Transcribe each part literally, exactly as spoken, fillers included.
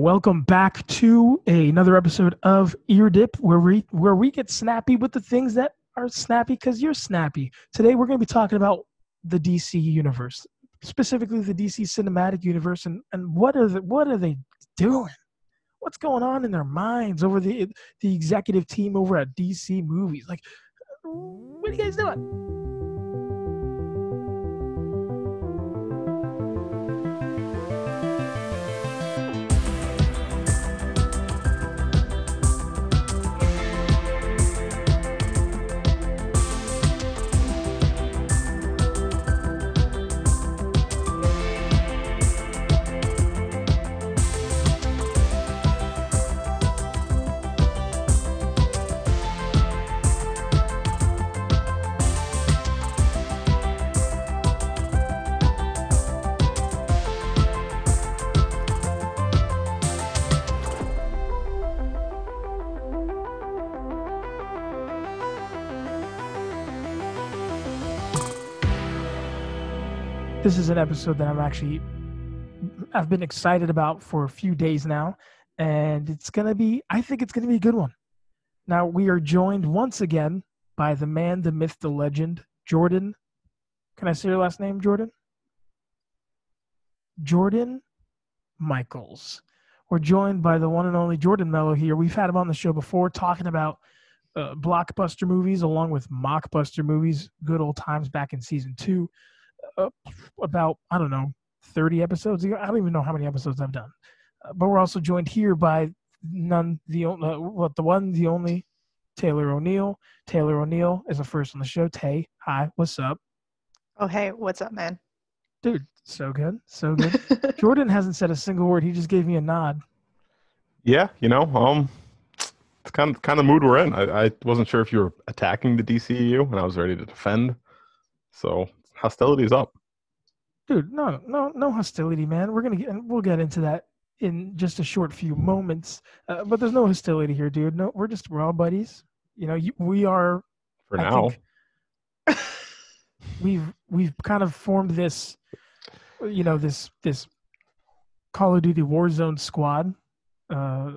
Welcome back to a, another episode of Ear Dip, where we, where we get snappy with the things that are snappy because you're snappy. Today, we're going to be talking about the D C universe, specifically the D C Cinematic Universe, and, and what are the, what are they doing? What's going on in their minds over the the executive team over at D C Movies? Like, what are you guys doing? This is an episode that I'm actually, I've been excited about for a few days now, and it's going to be, I think it's going to be a good one. Now, we are joined once again by the man, the myth, the legend, Jordan. Can I say your last name, Jordan? Jordan Michaels. We're joined by the one and only Jordan Mello here. We've had him on the show before talking about uh, blockbuster movies along with mockbuster movies, good old times back in season two. Uh, about, I don't know, thirty episodes ago. I don't even know how many episodes I've done. Uh, but we're also joined here by none, the only, uh, well, the one, the only, Taylor O'Neill. Taylor O'Neill is the first on the show. Tay, hi, what's up? Oh, hey, what's up, man? Dude, so good, so good. Jordan hasn't said a single word. He just gave me a nod. Yeah, you know, um, it's kind of kind of the mood we're in. I, I wasn't sure if you were attacking the D C U, and I was ready to defend. So hostility is up, dude. No, no, no hostility, man. We're gonna get, and we'll get into that in just a short few moments. Uh, but there's no hostility here, dude. No, we're just we're all buddies. You know, you, we are. For I now, think, we've we've kind of formed this, you know, this this Call of Duty Warzone squad, uh,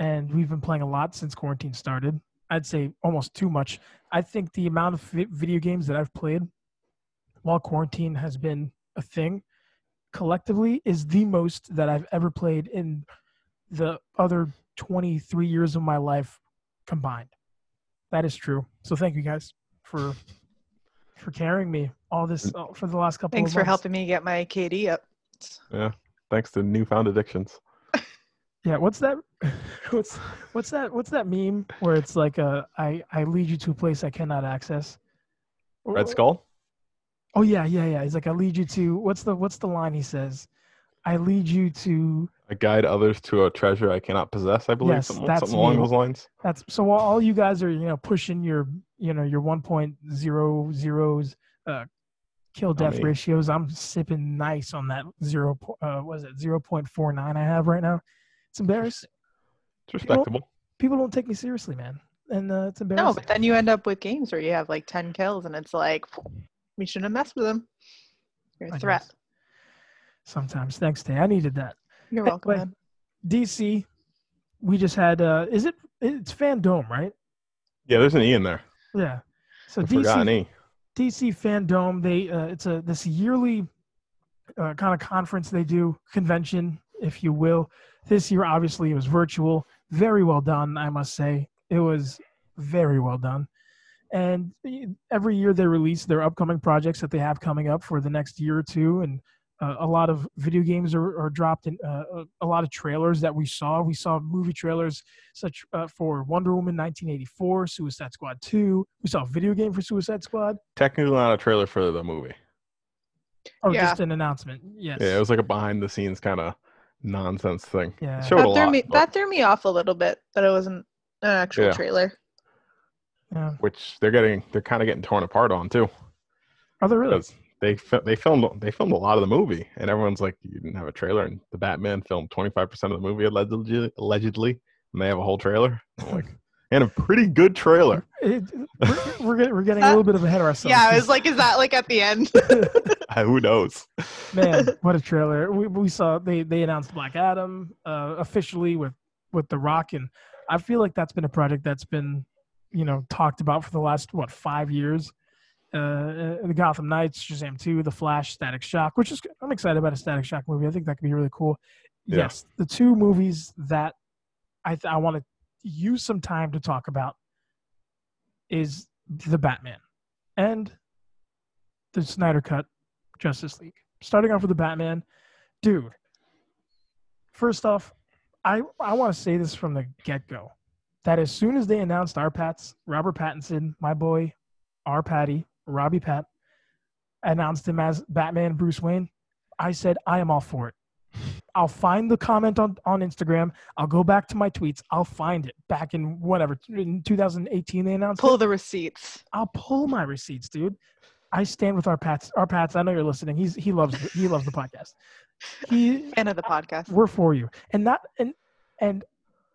and we've been playing a lot since quarantine started. I'd say almost too much. I think the amount of video games that I've played while quarantine has been a thing, collectively is the most that I've ever played in the other twenty-three years of my life combined. That is true. So thank you guys for for carrying me all this uh, for the last couple Thanks of months. Thanks for helping me get my K D up. Yeah. Thanks to newfound addictions. Yeah, what's that what's what's that what's that meme where it's like uh I, I lead you to a place I cannot access? Red Skull? Oh yeah, yeah, yeah. He's like, I lead you to what's the what's the line he says? I lead you to I guide others to a treasure I cannot possess, I believe. Yes, something that's something along those lines. That's so while all you guys are, you know, pushing your you know your one point zero zeros uh kill death I mean, ratios, I'm sipping nice on that zero uh what is it, zero point four nine I have right now. It's embarrassing. It's respectable. People, people don't take me seriously, man. And uh, it's embarrassing. No, but then you end up with games where you have like ten kills and it's like, we shouldn't have messed with them. You're a threat. Sometimes. Thanks, Tay. I needed that. You're welcome, anyway, man. D C, we just had, uh, is it, it's FanDome, right? Yeah, there's an E in there. Yeah. So I forgot an E. D C FanDome, they, uh, it's a this yearly uh, kind of conference they do, convention, if you will. This year, obviously, it was virtual. Very well done, I must say. It was very well done. And every year they release their upcoming projects that they have coming up for the next year or two. And uh, a lot of video games are, are dropped in uh, a lot of trailers that we saw. We saw movie trailers such uh, for Wonder Woman nineteen eighty-four, Suicide Squad two. We saw a video game for Suicide Squad. Technically not a trailer for the movie. Oh, yeah. Just an announcement. Yes. Yeah, it was like a behind the scenes kind of nonsense thing. Yeah. It showed that, a threw lot, me, but... that threw me off a little bit that it wasn't an actual yeah. trailer. Yeah. Which they're getting, they're kind of getting torn apart on too. Are they really? Because they they filmed they filmed a lot of the movie, and everyone's like, you didn't have a trailer. And the Batman filmed twenty-five percent of the movie allegedly, allegedly, and they have a whole trailer. I'm like, and a pretty good trailer. It, we're, we're getting, we're getting that, a little bit of ahead of ourselves. Yeah, I was like, is that like at the end? Who knows? Man, what a trailer. We, we saw they, they announced Black Adam uh, officially with, with The Rock, and I feel like that's been a project that's been, you know, talked about for the last, what, five years. Uh, the Gotham Knights, Shazam two, The Flash, Static Shock, which is good. I'm excited about a Static Shock movie. I think that could be really cool. Yeah. Yes, the two movies that I th- I want to use some time to talk about is The Batman and the Snyder Cut Justice League. Starting off with The Batman, dude. First off, I I want to say this from the get-go, that as soon as they announced our Pats, Robert Pattinson, my boy, our Patty, Robbie Pat, announced him as Batman Bruce Wayne, I said, I am all for it. I'll find the comment on, on Instagram. I'll go back to my tweets. I'll find it back in whatever, in two thousand eighteen they announced. Pull it. The receipts. I'll pull my receipts, dude. I stand with our Pats. Our Pats, I know you're listening. He's he loves he loves the podcast. He fan of the podcast. We're for you. And that and and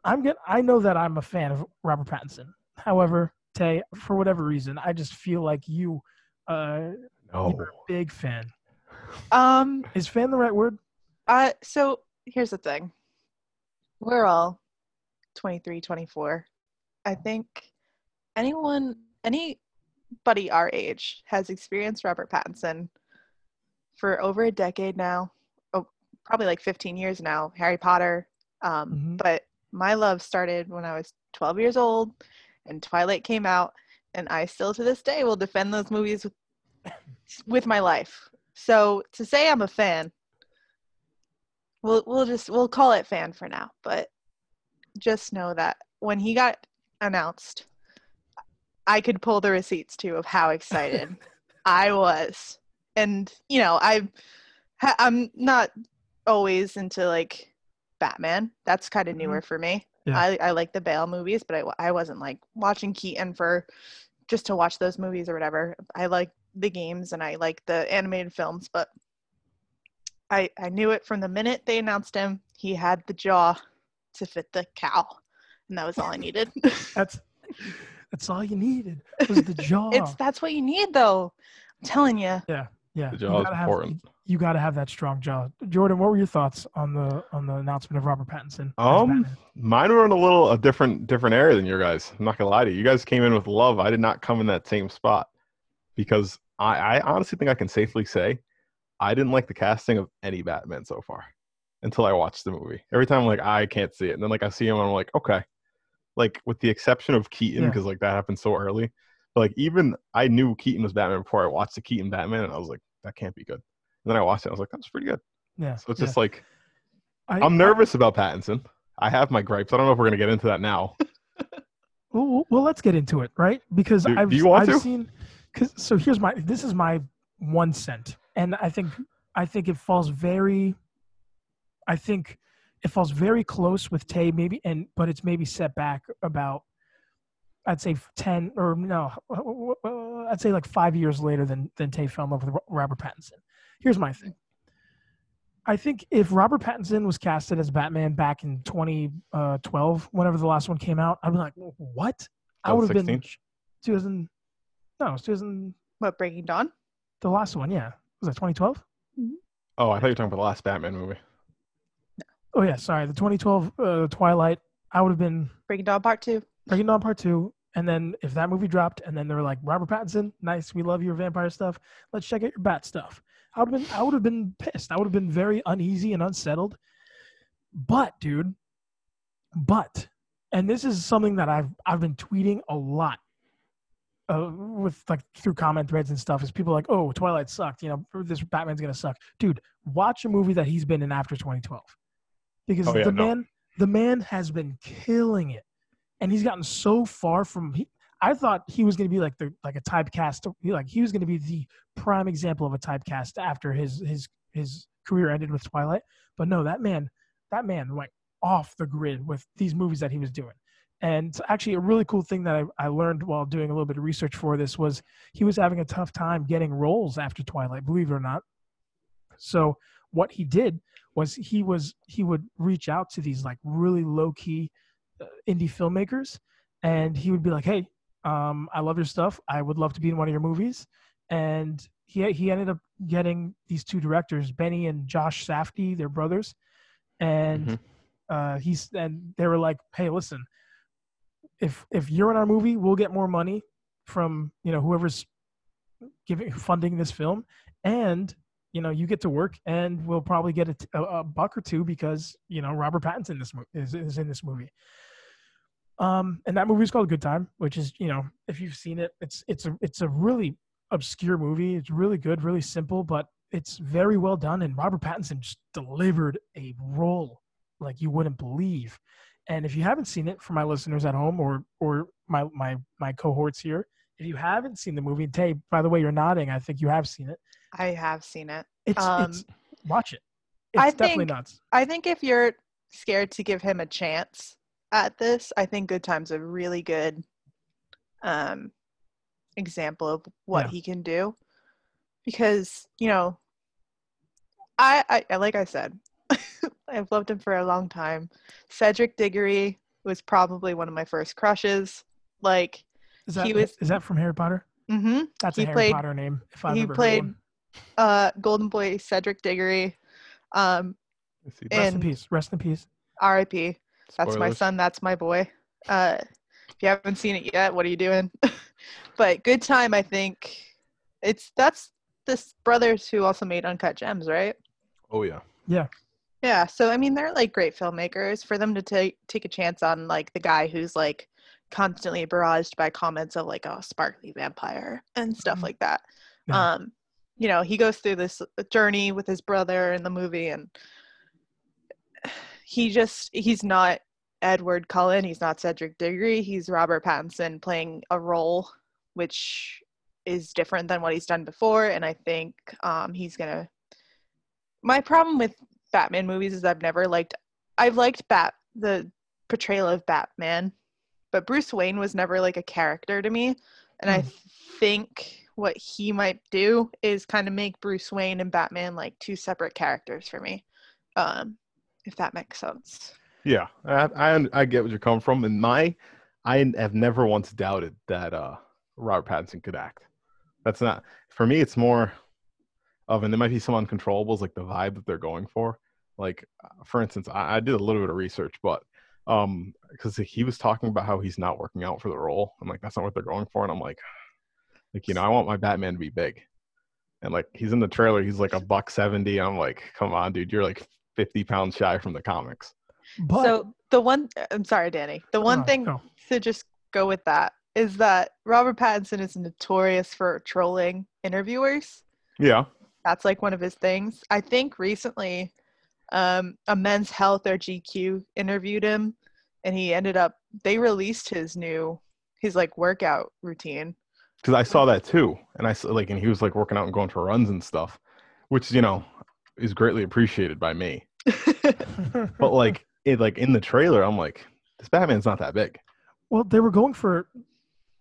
I'm get, I know that I'm a fan of Robert Pattinson. However, Tay, for whatever reason, I just feel like you uh no. you're a big fan. Um is fan the right word? Uh so here's the thing. We're all twenty-three, twenty-four. I think anyone anybody our age has experienced Robert Pattinson for over a decade now. Oh, probably like fifteen years now. Harry Potter. Um mm-hmm. But my love started when I was twelve years old. And Twilight came out, and I still to this day will defend those movies with, with my life. So to say I'm a fan, we'll we'll just we'll call it fan for now. But just know that when he got announced, I could pull the receipts too of how excited I was. And you know, I I'm not always into like Batman. That's kind of newer for me. Yeah. I, I like the Bale movies, but I, I wasn't like watching Keaton for just to watch those movies or whatever. I like the games and I like the animated films, but I I knew it from the minute they announced him. He had the jaw to fit the cow, and that was all I needed. that's that's all you needed was the jaw. It's that's what you need, though. I'm telling you. Yeah, yeah. The jaw is important. Have, you got to have that strong jaw. Jordan, what were your thoughts on the on the announcement of Robert Pattinson? Um, mine were in a little a different different area than your guys. I'm not gonna lie to you. You guys came in with love. I did not come in that same spot because I, I honestly think I can safely say I didn't like the casting of any Batman so far until I watched the movie. Every time I'm like, I can't see it, and then like I see him and I'm like, okay, like with the exception of Keaton because yeah. like that happened so early. But like even I knew Keaton was Batman before I watched the Keaton Batman, and I was like, that can't be good. And then I watched it. I was like, that's pretty good. Yeah. So it's yeah. just like, I, I'm nervous I, about Pattinson. I have my gripes. I don't know if we're going to get into that now. well, well, let's get into it, right? Because do, I've, do you want I've to? seen, cause, so here's my, this is my one cent. And I think, I think it falls very, I think it falls very close with Tay maybe, and, but it's maybe set back about, I'd say ten or no, I'd say like five years later than, than Tay fell in love with Robert Pattinson. Here's my thing. I think if Robert Pattinson was casted as Batman back in twenty twelve, whenever the last one came out, I'd be like, what? I would have been two thousand. No, it was two thousand. What, Breaking Dawn? The last one, yeah. Was that twenty twelve? Mm-hmm. Oh, I thought you were talking about the last Batman movie. No. Oh, yeah, sorry. The twenty twelve uh, Twilight, I would have been. Breaking Dawn Part two. Breaking Dawn Part two. And then if that movie dropped and then they were like, Robert Pattinson, nice, we love your vampire stuff. Let's check out your bat stuff. I would have been, I would have been pissed. I would have been very uneasy and unsettled. But, dude, but, and this is something that I've I've been tweeting a lot uh, with like through comment threads and stuff. Is people are like, oh, Twilight sucked. You know, this Batman's gonna suck, dude. Watch a movie that he's been in after twenty twelve, because oh, yeah, the no. man, the man has been killing it, and he's gotten so far from. He, I thought he was going to be like the like a typecast, like he was going to be the prime example of a typecast after his his his career ended with Twilight. But no, that man, that man went off the grid with these movies that he was doing. And actually, a really cool thing that I, I learned while doing a little bit of research for this was he was having a tough time getting roles after Twilight, believe it or not. So what he did was he was he would reach out to these like really low key uh, indie filmmakers. and he would be like, hey, um, I love your stuff. I would love to be in one of your movies. And he he ended up getting these two directors, Benny and Josh Safdie, they're brothers. And mm-hmm. uh, he's and they were like, hey, listen, if if you're in our movie, we'll get more money from, you know, whoever's giving funding this film, and you know, you get to work, and we'll probably get a, a, a buck or two because, you know, Robert Pattinson this mo- is, is in this movie. Um, and that movie is called Good Time, which is, you know, if you've seen it, it's it's a it's a really obscure movie. It's really good, really simple, but it's very well done. And Robert Pattinson just delivered a role like you wouldn't believe. And if you haven't seen it, for my listeners at home or or my my my cohorts here, if you haven't seen the movie, Tay, by the way, you're nodding. I think you have seen it. I have seen it. It's, um, it's watch it. It's I definitely think, nuts. I think if you're scared to give him a chance at this, I think Good Time's a really good um, example of what yeah. he can do. Because, you know, I, I like I said, I've loved him for a long time. Cedric Diggory was probably one of my first crushes. Like, Is that, he was, is that from Harry Potter? Mm-hmm. That's a Harry played, Potter name. If I've he ever played heard uh, Golden Boy Cedric Diggory. Um, rest in peace. Rest in peace. R I P That's Spoilers. My son. That's my boy. Uh, if you haven't seen it yet, what are you doing? But Good Time, I think it's that's the brothers who also made Uncut Gems, right? Oh yeah. Yeah. Yeah. So I mean, they're like great filmmakers. For them to take take a chance on like the guy who's like constantly barraged by comments of like a sparkly vampire and stuff like that. Yeah. Um, you know, he goes through this journey with his brother in the movie, and he just, he's not Edward Cullen. He's not Cedric Diggory. He's Robert Pattinson playing a role which is different than what he's done before. And I think um, he's going to, my problem with Batman movies is I've never liked, I've liked Bat, the portrayal of Batman, but Bruce Wayne was never like a character to me. And I think what he might do is kind of make Bruce Wayne and Batman like two separate characters for me. Um, if that makes sense. Yeah. I, I, I get what you're coming from. And my, I have never once doubted that uh, Robert Pattinson could act. That's not, for me, it's more of, and there might be some uncontrollables, like the vibe that they're going for. Like, for instance, I, I did a little bit of research, but Um, because he was talking about how he's not working out for the role. I'm like, that's not what they're going for. And I'm like, like, you know, I want my Batman to be big. And like, he's in the trailer. He's like a buck seventy. I'm like, come on, dude, you're like fifty pounds shy from the comics. But so the one, I'm sorry, Danny, the one uh, thing no. to just go with that is that Robert Pattinson is notorious for trolling interviewers. Yeah. That's like one of his things. I think recently, um a Men's Health or G Q interviewed him, and he ended up they released his new his like workout routine, because I saw that too, and I saw like and he was like working out and going for runs and stuff, which, you know, is greatly appreciated by me. But like it like in the trailer, I'm like, this Batman's not that big. Well, they were going for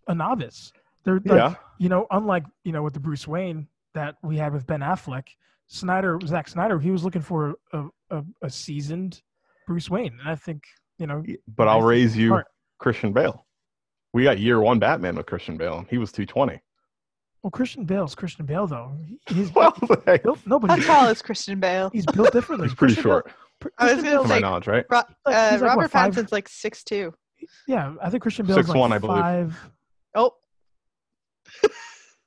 a novice. They're like, yeah. you know, unlike, you know, with the Bruce Wayne that we had with Ben Affleck, Snyder, Zack Snyder, he was looking for a, a, a seasoned Bruce Wayne. And I think, you know. But I'll raise you part. Christian Bale. We got year one Batman with Christian Bale, and he was two twenty. Well, Christian Bale's Christian Bale, though. He's well, like, built, no, but how he's, tall is Christian Bale? He's built differently. He's pretty Christian short. Bale, I was going to say, knowledge, right? Ro- uh, like, Robert like, Pattinson's like six two. Yeah, I think Christian Bale's six one, like five. I believe.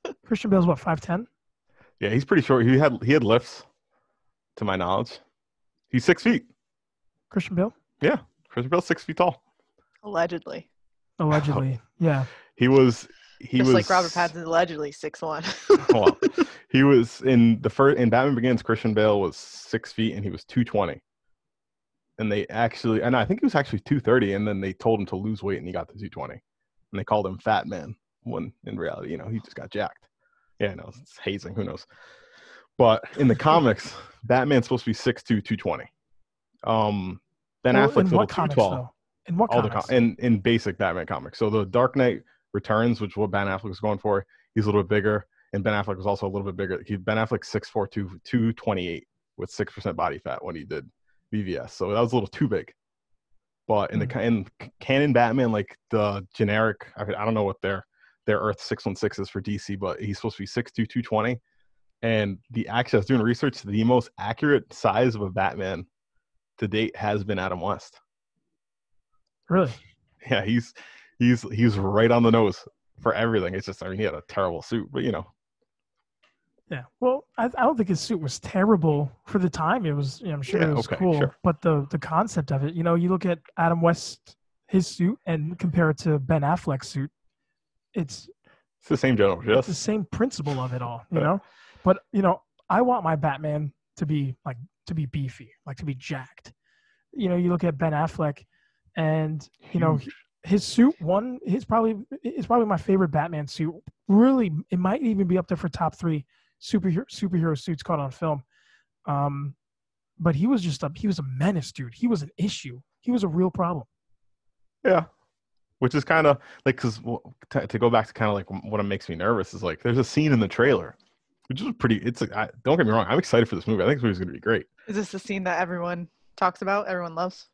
Oh. Christian Bale's what, five ten? Yeah, he's pretty short. He had he had lifts, to my knowledge. He's six feet. Christian Bale? Yeah, Christian Bale's six feet tall. Allegedly. Allegedly, yeah. He was he Just was like Robert Pattinson, allegedly six one. Well, he was in the first in Batman Begins. Christian Bale was six feet, and he was two twenty. And they actually, and I think he was actually two thirty, and then they told him to lose weight, and he got to two twenty, and they called him Fat Man. When in reality, you know, he just got jacked. Yeah, no, it's hazing. Who knows? But in the comics, Batman's supposed to be six two, two twenty. Um, Ben well, Affleck's a little too tall. In what All comics? The com- in, in basic Batman comics. So the Dark Knight Returns, which is what Ben Affleck was going for, he's a little bit bigger. And Ben Affleck was also a little bit bigger. He, Ben Affleck's six four, two twenty-eight with six percent body fat when he did B V S. So that was a little too big. But in mm-hmm. the in canon Batman, like the generic, I, mean, I don't know what their their Earth six one six is for D C, but he's supposed to be six two, two twenty. And the actually, I was doing research, the most accurate size of a Batman to date has been Adam West. Really? Yeah, he's he's he's right on the nose for everything. It's just, I mean, he had a terrible suit, but you know. Yeah, well, I, I don't think his suit was terrible for the time. It was, you know, I'm sure yeah, it was okay, cool, sure. But the the concept of it, you know, you look at Adam West, his suit, and compare it to Ben Affleck's suit. It's it's the same general, yes. It's the same principle of it all, you know. But you know, I want my Batman to be like to be beefy, like to be jacked. You know, you look at Ben Affleck, and you Huge. know his suit. One, his probably is probably my favorite Batman suit. Really, it might even be up there for top three superhero superhero suits caught on film. Um, but he was just a he was a menace, dude. He was an issue. He was a real problem. Yeah, which is kind of like because well, t- to go back to kind of like what makes me nervous is like there's a scene in the trailer, which is pretty. It's like, I, don't get me wrong, I'm excited for this movie. I think this movie's gonna be great. Is this the scene that everyone talks about? Everyone loves?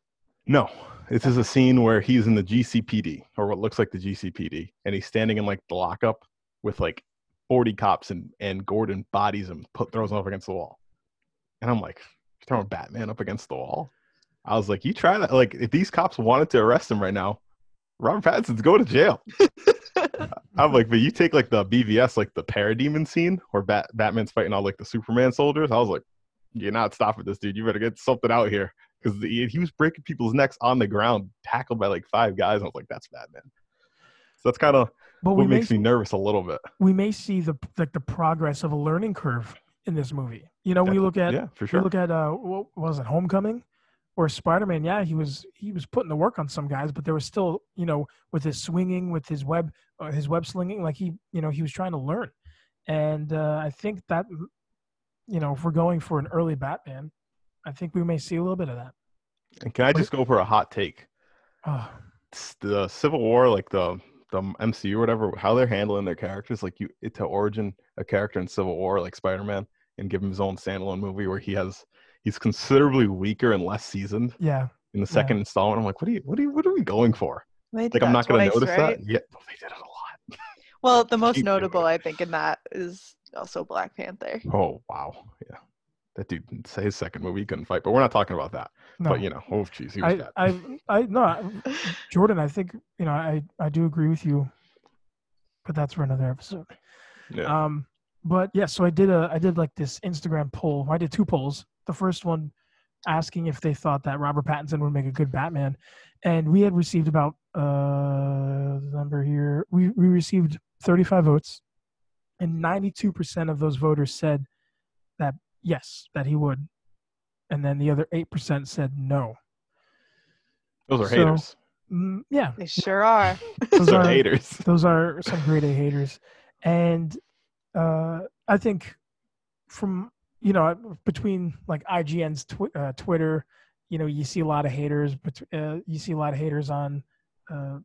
No, this is a scene where he's in the G C P D or what looks like the G C P D, and he's standing in like the lockup with like forty cops, and, and Gordon bodies him, put, throws him up against the wall. And I'm like, throwing Batman up against the wall? I was like, you try that? Like, if these cops wanted to arrest him right now, Robert Pattinson's going to jail. I'm like, but you take, like, the B V S, like, the parademon scene, where Bat- Batman's fighting all, like, the Superman soldiers. I was like, you're not stopping this, dude. You better get something out here. Because he was breaking people's necks on the ground, tackled by, like, five guys. I was like, that's Batman. So that's kind of... But what makes may, me nervous a little bit. We may see the like the progress of a learning curve in this movie. You know, we look at yeah, for sure. we look at uh, what was it, Homecoming, or Spider-Man? Yeah, he was he was putting the work on some guys, but there was still, you know, with his swinging, with his web uh, his web slinging, like he you know he was trying to learn. And uh, I think that you know if we're going for an early Batman, I think we may see a little bit of that. And can I just go for a hot take? Oh. The Civil War, like the. the M C U or whatever, how they're handling their characters, like you to origin a character in Civil War like Spider-Man and give him his own standalone movie where he has he's considerably weaker and less seasoned. Yeah. In the second yeah. installment, I'm like, what are you, what are you, what are we going for? They like I'm not going to notice right? that. Yeah, but they did it a lot. Well, the most notable I think in that is also Black Panther. Oh wow, yeah. That dude, his second movie, he couldn't fight, but we're not talking about that. No. But, you know, oh, geez, he was I, dead. I, I, no, I, Jordan, I think, you know, I, I do agree with you, but that's for another episode. Yeah. Um, but, yeah, so I did, a, I did like, this Instagram poll. I did two polls. The first one asking if they thought that Robert Pattinson would make a good Batman, and we had received about, uh, the number here, we, we received thirty-five votes, and ninety-two percent of those voters said that yes, that he would. And then the other eight percent said no. Those are so, haters. Mm, yeah. They sure are. Those are haters. Those are some grade A haters. And uh, I think from, you know, between like I G N's tw- uh, Twitter, you know, you see a lot of haters. But, uh, you see a lot of haters on, uh,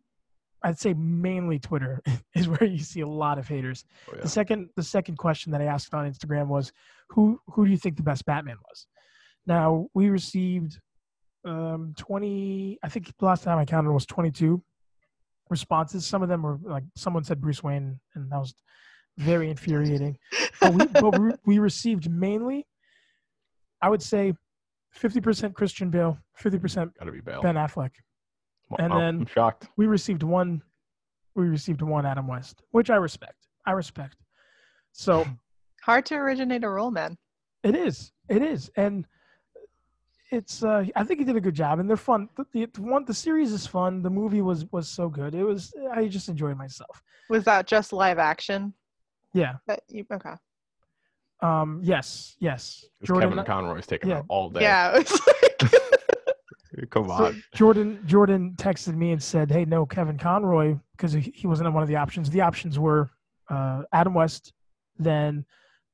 I'd say mainly Twitter is where you see a lot of haters. Oh, yeah. The second, the second question that I asked on Instagram was, who who do you think the best Batman was? Now we received um, twenty. I think the last time I counted was twenty-two responses. Some of them were like someone said Bruce Wayne, and that was very infuriating. But we, but we, we received mainly, I would say, fifty percent Christian Bale, fifty percent Ben Affleck. And then I'm shocked. We received one. We received one Adam West, which I respect. I respect. So hard to originate a role, man. It is. It is, and it's. Uh, I think he did a good job, and they're fun. The, the one, the series is fun. The movie was was so good. It was. I just enjoyed myself. Was that just live action? Yeah. But you, okay. Um. Yes. Yes. Jordan, Kevin Conroy's taking yeah. out all day. Yeah. It's like Come on. So Jordan Jordan texted me and said, hey, no, Kevin Conroy, because he wasn't on one of the options. The options were uh, Adam West, then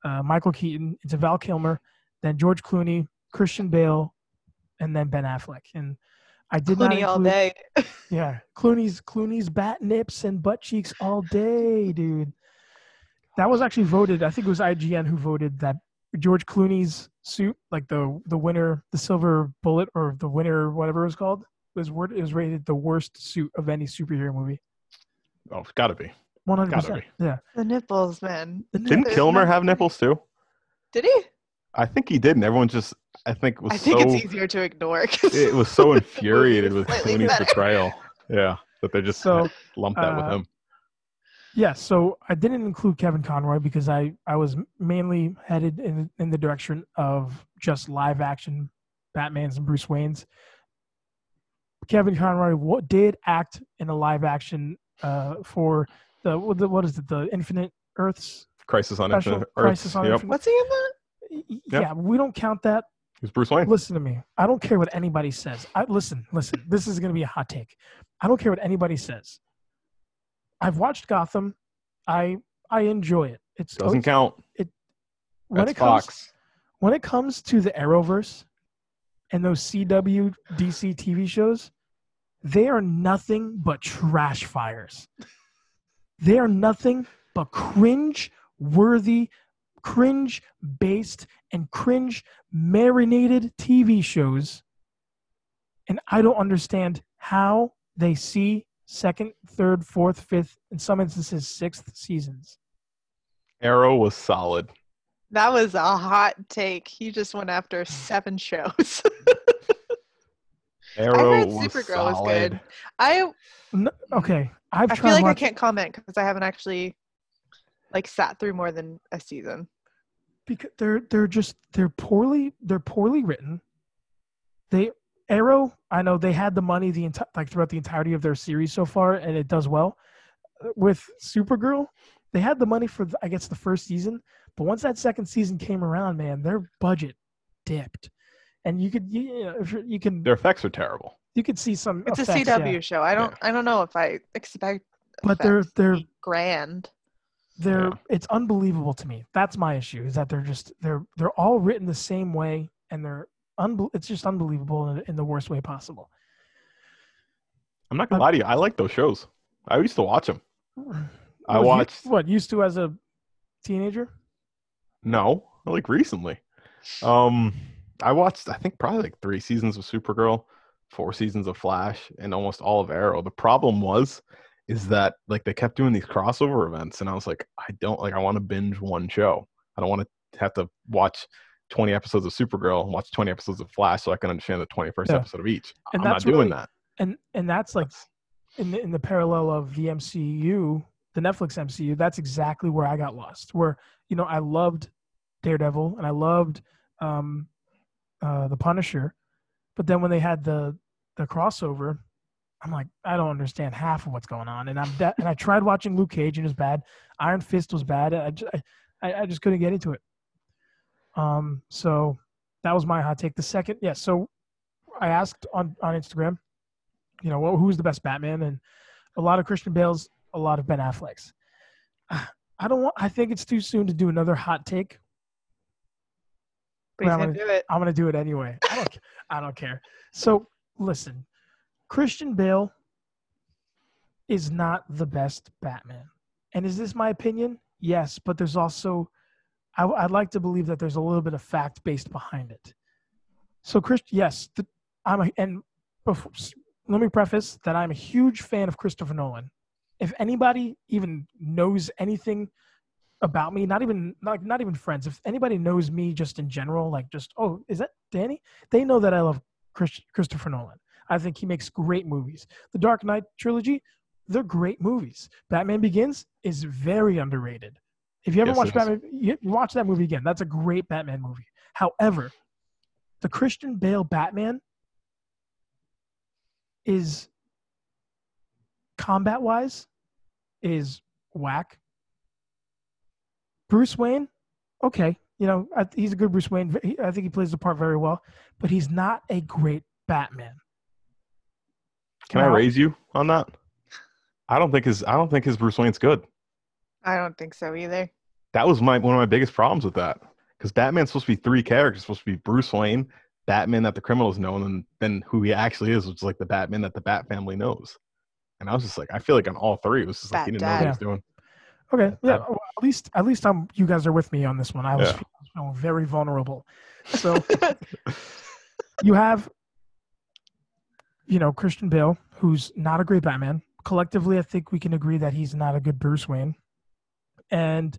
uh, Michael Keaton, into Val Kilmer, then George Clooney, Christian Bale, and then Ben Affleck. And I did Clooney not include, all day. Yeah. Clooney's Clooney's bat nips and butt cheeks all day, dude. That was actually voted. I think it was I G N who voted that George Clooney's suit, like the the winner, the silver bullet or the winner, whatever it was called, is word is rated the worst suit of any superhero movie. Oh, it's gotta be. One hundred percent. Yeah. The nipples, man. The nipples. Didn't Kilmer have nipples too? Did he? I think he did, and everyone just I think was I think so, it's easier to ignore. It was so infuriated with Clooney's betrayal. Yeah. That they just so, lumped that uh, with him. Yeah, so I didn't include Kevin Conroy because I, I was mainly headed in in the direction of just live action Batmans and Bruce Waynes. Kevin Conroy w- did act in a live action uh, for the what is it the Infinite Earths Crisis on special? Infinite Crisis Earths. On yep. Infinite. What's he in that? Yeah, yep. We don't count that. He's Bruce Wayne. Listen to me. I don't care what anybody says. I, listen, listen. This is going to be a hot take. I don't care what anybody says. I've watched Gotham. I I enjoy it. It doesn't count. It when That's it comes Fox. When it comes to the Arrowverse and those C W D C T V shows, they are nothing but trash fires. They are nothing but cringe-worthy, cringe-based, and cringe-marinated T V shows. And I don't understand how they see second, third, fourth, fifth, in some instances, sixth seasons. Arrow was solid. That was a hot take. He just went after seven shows. Arrow I heard was Supergirl solid. was good. I no, okay. I've I feel like watch... I can't comment because I haven't actually like sat through more than a season. Because they're they're just they're poorly they're poorly written. They. Arrow, I know they had the money the enti- like throughout the entirety of their series so far, and it does well. With Supergirl, they had the money for, the, I guess, the first season, but once that second season came around, man, their budget dipped. And you could, you know, if you can... Their effects are terrible. You could see some It's effects, a C W yeah. show. I don't yeah. I don't know if I expect but they're they're grand. They're, yeah. It's unbelievable to me. That's my issue, is that they're just, they're they're all written the same way, and they're Unbe- it's just unbelievable in, in the worst way possible. I'm not gonna uh, lie to you. I like those shows. I used to watch them. I watched you, what used to as a teenager. No, like recently. Um, I watched I think probably like three seasons of Supergirl, four seasons of Flash, and almost all of Arrow. The problem was, is that like they kept doing these crossover events, and I was like, I don't like. I want to binge one show. I don't want to have to watch twenty episodes of Supergirl and watch twenty episodes of Flash so I can understand the twenty-first yeah. episode of each. And I'm not doing really, that. And and that's like that's, in the, in the parallel of the M C U, the Netflix M C U, that's exactly where I got lost. Where, you know, I loved Daredevil and I loved um, uh, The Punisher. But then when they had the, the crossover, I'm like, I don't understand half of what's going on. And I'm de- and I tried watching Luke Cage and it was bad. Iron Fist was bad. I just, I, I just couldn't get into it. Um, so that was my hot take. The second, yeah, so I asked on, on Instagram, you know, well, who's the best Batman? And a lot of Christian Bale's, a lot of Ben Affleck's. I don't want, I think it's too soon to do another hot take. Please I'm gonna, do it. I'm going to do it anyway. I don't, I don't care. So listen, Christian Bale is not the best Batman. And is this my opinion? Yes, but there's also... I, I'd like to believe that there's a little bit of fact based behind it. So, Chris, yes, the, I'm a, and before, let me preface that I'm a huge fan of Christopher Nolan. If anybody even knows anything about me, not even like not even friends, if anybody knows me just in general, like just oh, is that Danny? They know that I love Chris, Christopher Nolan. I think he makes great movies. The Dark Knight trilogy, they're great movies. Batman Begins is very underrated. If you ever yes, watch Batman, you watch that movie again. That's a great Batman movie. However, the Christian Bale Batman is combat-wise is whack. Bruce Wayne, okay, you know I, he's a good Bruce Wayne. I think he plays the part very well, but he's not a great Batman. Can now, I raise you on that? I don't think his I don't think his Bruce Wayne's good. I don't think so either. That was my one of my biggest problems with that. Because Batman's supposed to be three characters. It's supposed to be Bruce Wayne, Batman that the criminals know, and then, then who he actually is, which is like the Batman that the Bat family knows. And I was just like, I feel like on all three, it was just Bat like he didn't Dad. know what he was doing. Okay, yeah. Well, at least at least I'm, you guys are with me on this one. I was yeah. feeling very vulnerable. So you have you know, Christian Bale, who's not a great Batman. Collectively, I think we can agree that he's not a good Bruce Wayne. And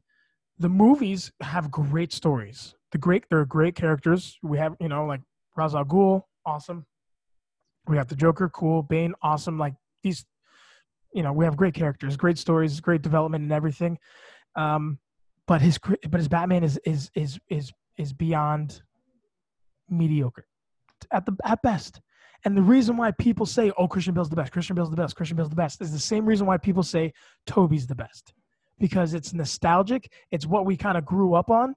the movies have great stories. The great, they're great characters. We have, you know, like Ra's al Ghul, awesome. We have the Joker, cool. Bane, awesome. Like these, you know, we have great characters, great stories, great development, and everything. Um, but his, but his Batman is is is is is beyond mediocre, at the at best. And the reason why people say, "Oh, Christian Bale's the best," Christian Bale's the best, Christian Bale's the best, is the same reason why people say Toby's the best. Because it's nostalgic, it's what we kind of grew up on,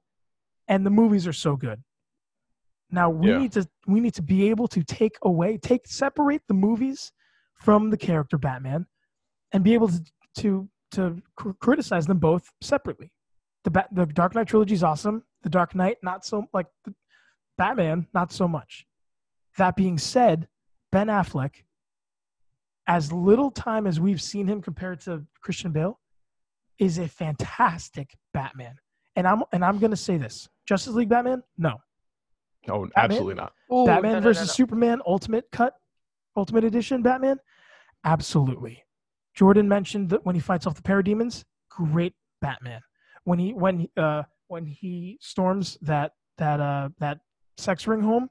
and the movies are so good. Now we yeah. need to we need to be able to take away, take separate the movies from the character Batman, and be able to to, to cr- criticize them both separately. The ba- the Dark Knight trilogy is awesome. The Dark Knight, not so like the Batman, not so much. That being said, Ben Affleck, as little time as we've seen him compared to Christian Bale, is a fantastic Batman. And I'm and I'm gonna say this: Justice League Batman, no. No, Batman, absolutely not. Ooh, Batman no, no, versus no, no. Superman Ultimate Cut, Ultimate Edition Batman, absolutely. Jordan mentioned that when he fights off the parademons, great Batman. When he when uh when he storms that that uh that sex ring home,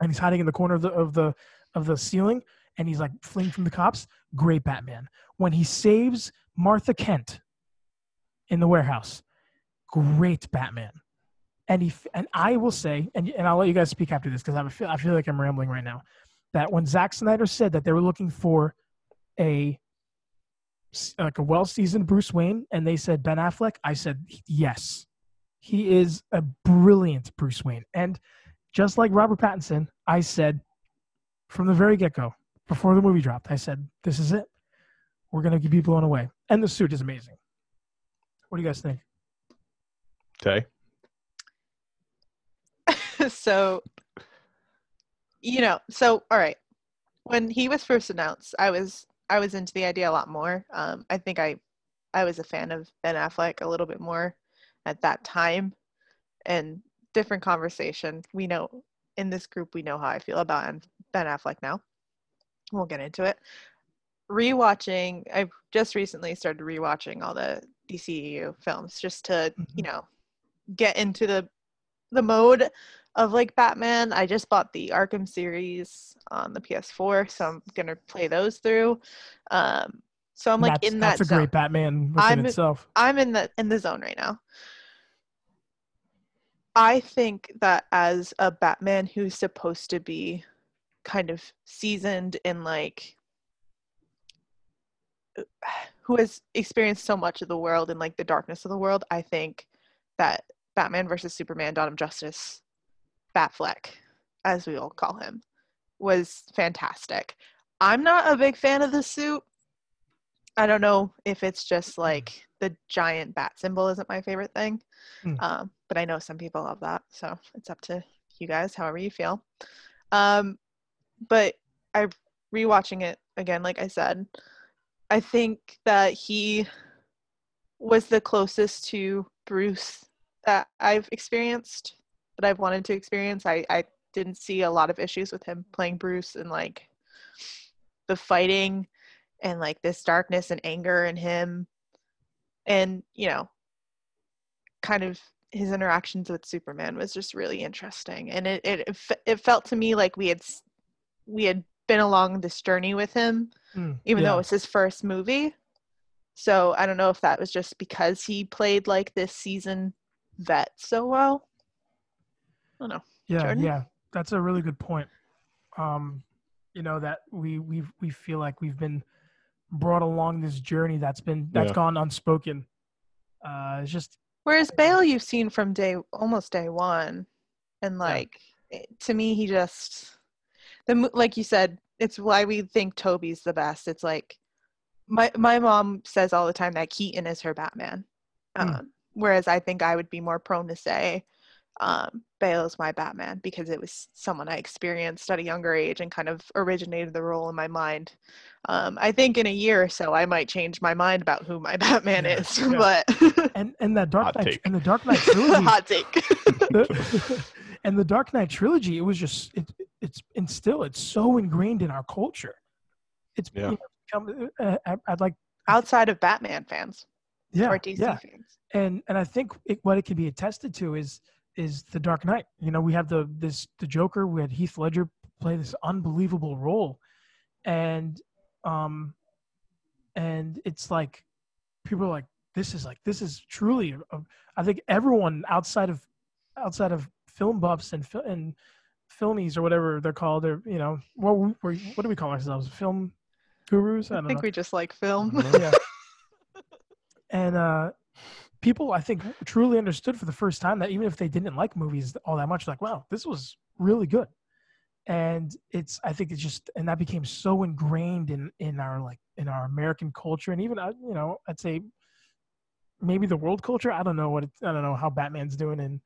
and he's hiding in the corner of the of the of the ceiling, and he's like fleeing from the cops, great Batman. When he saves Martha Kent in the warehouse, great Batman. And he and I will say, and and I'll let you guys speak after this because I feel I feel like I'm rambling right now. That when Zack Snyder said that they were looking for a like a well-seasoned Bruce Wayne, and they said Ben Affleck, I said yes, he is a brilliant Bruce Wayne. And just like Robert Pattinson, I said from the very get-go before the movie dropped, I said this is it. We're gonna be blown away, and the suit is amazing. What do you guys think? Okay. So, you know, so all right. When he was first announced, I was I was into the idea a lot more. Um, I think I I was a fan of Ben Affleck a little bit more at that time, and different conversation. We know in this group we know how I feel about Ben Affleck now. We'll get into it. Rewatching, I've just recently started rewatching all the D C U films just to, mm-hmm. you know, get into the the mode of like Batman. I just bought the Arkham series on the P S four, so I'm gonna play those through. Um, so I'm like that's, in that. That's a zone. Great Batman within I'm, itself. I'm in the in the zone right now. I think that as a Batman who's supposed to be kind of seasoned in like. Who has experienced so much of the world and like the darkness of the world, I think that Batman versus Superman Dawn of Justice, Batfleck, as we all call him, was fantastic. I'm not a big fan of the suit. I don't know if it's just like the giant bat symbol isn't my favorite thing, mm. um, but I know some people love that, so it's up to you guys, however you feel. Um, but I rewatching it again, like I said, I think that he was the closest to Bruce that I've experienced, that I've wanted to experience. I, I didn't see a lot of issues with him playing Bruce and like the fighting and like this darkness and anger in him and, you know, kind of his interactions with Superman was just really interesting. And it, it, it felt to me like we had, we had been along this journey with him. Mm, even yeah. though it was his first movie. So I don't know if that was just because he played like this seasoned vet so well. I don't know. Yeah, Jordan? yeah. That's a really good point. Um, you know, that we we we feel like we've been brought along this journey that's been that's yeah. gone unspoken. Uh, it's just whereas Bale you've seen from day almost day one. And like yeah. it, to me he just the like you said it's why we think Toby's the best. It's like my my mom says all the time that Keaton is her Batman. Um, mm. Whereas I think I would be more prone to say um, Bale is my Batman because it was someone I experienced at a younger age and kind of originated the role in my mind. Um, I think in a year or so, I might change my mind about who my Batman yeah, is. Yeah. But and and that Dark Knight and the Dark Knight trilogy. Hot take. the, and the Dark Knight trilogy. It was just. It, it's instilled. It's so ingrained in our culture. It's yeah. become, uh, I'd like outside of Batman fans, yeah, or D C yeah. fans, and and I think it, what it can be attested to is is the Dark Knight. You know, we have the this the Joker. We had Heath Ledger play this unbelievable role, and um, and it's like people are like, this is like this is truly. A, a, I think everyone outside of outside of film buffs and and filmies or whatever they're called, or you know, what we're, what do we call ourselves? Film gurus? I don't know. I think we just like film. Yeah. And uh, people, I think, truly understood for the first time that even if they didn't like movies all that much, like, wow, this was really good. And it's, I think it's just, and that became so ingrained in, in our, like, in our American culture. And even, you know, I'd say maybe the world culture. I don't know what, it, I don't know how Batman's doing in,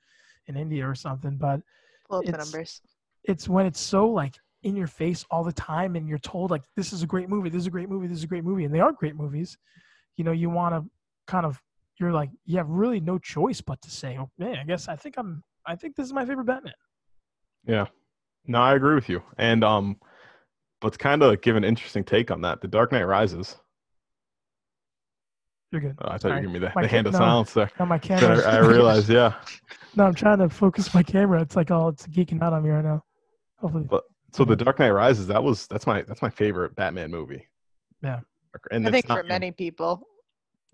in India or something, but pull up the numbers. It's when it's so, like, in your face all the time and you're told, like, this is a great movie, this is a great movie, this is a great movie. And they are great movies. You know, you want to kind of, you're like, you have really no choice but to say, oh, man, I guess I think I'm, I think this is my favorite Batman. Yeah. No, I agree with you. And um, let's kind of give an interesting take on that. The Dark Knight Rises. You're good. Oh, I thought All you were right. giving me the, the hand ca- of no, silence there. No, my camera. I, I realized, yeah. No, I'm trying to focus my camera. It's like, oh, it's geeking out on me right now. Hopefully. But, so The Dark Knight Rises, that was, that's my, that's my favorite Batman movie. Yeah. And I think not, for many people.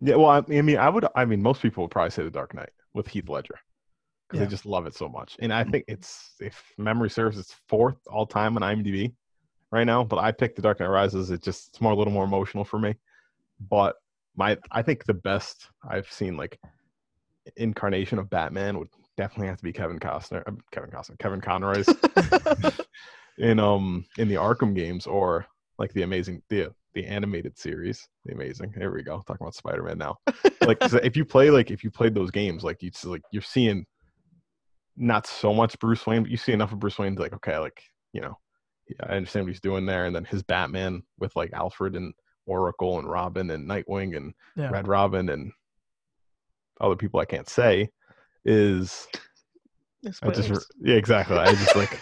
Yeah, well, I mean, I would, I mean, most people would probably say The Dark Knight with Heath Ledger because yeah. they just love it so much. And I think it's, if memory serves, it's fourth all time on IMDb right now. But I picked The Dark Knight Rises. It just, it's more, a little more emotional for me. But my, I think the best I've seen, like, incarnation of Batman would definitely have to be Kevin Costner, Kevin Costner, Kevin Conroy's in um in the Arkham games, or like the amazing the. the animated series, the amazing. There we go. Talking about Spider-Man now. Like, if you play, like, if you played those games, like, you like you're seeing not so much Bruce Wayne, but you see enough of Bruce Wayne to, like, okay, like, you know, yeah, I understand what he's doing there. And then his Batman with, like, Alfred and Oracle and Robin and Nightwing and yeah. Red Robin and other people I can't say is. I just, yeah, exactly. I just like.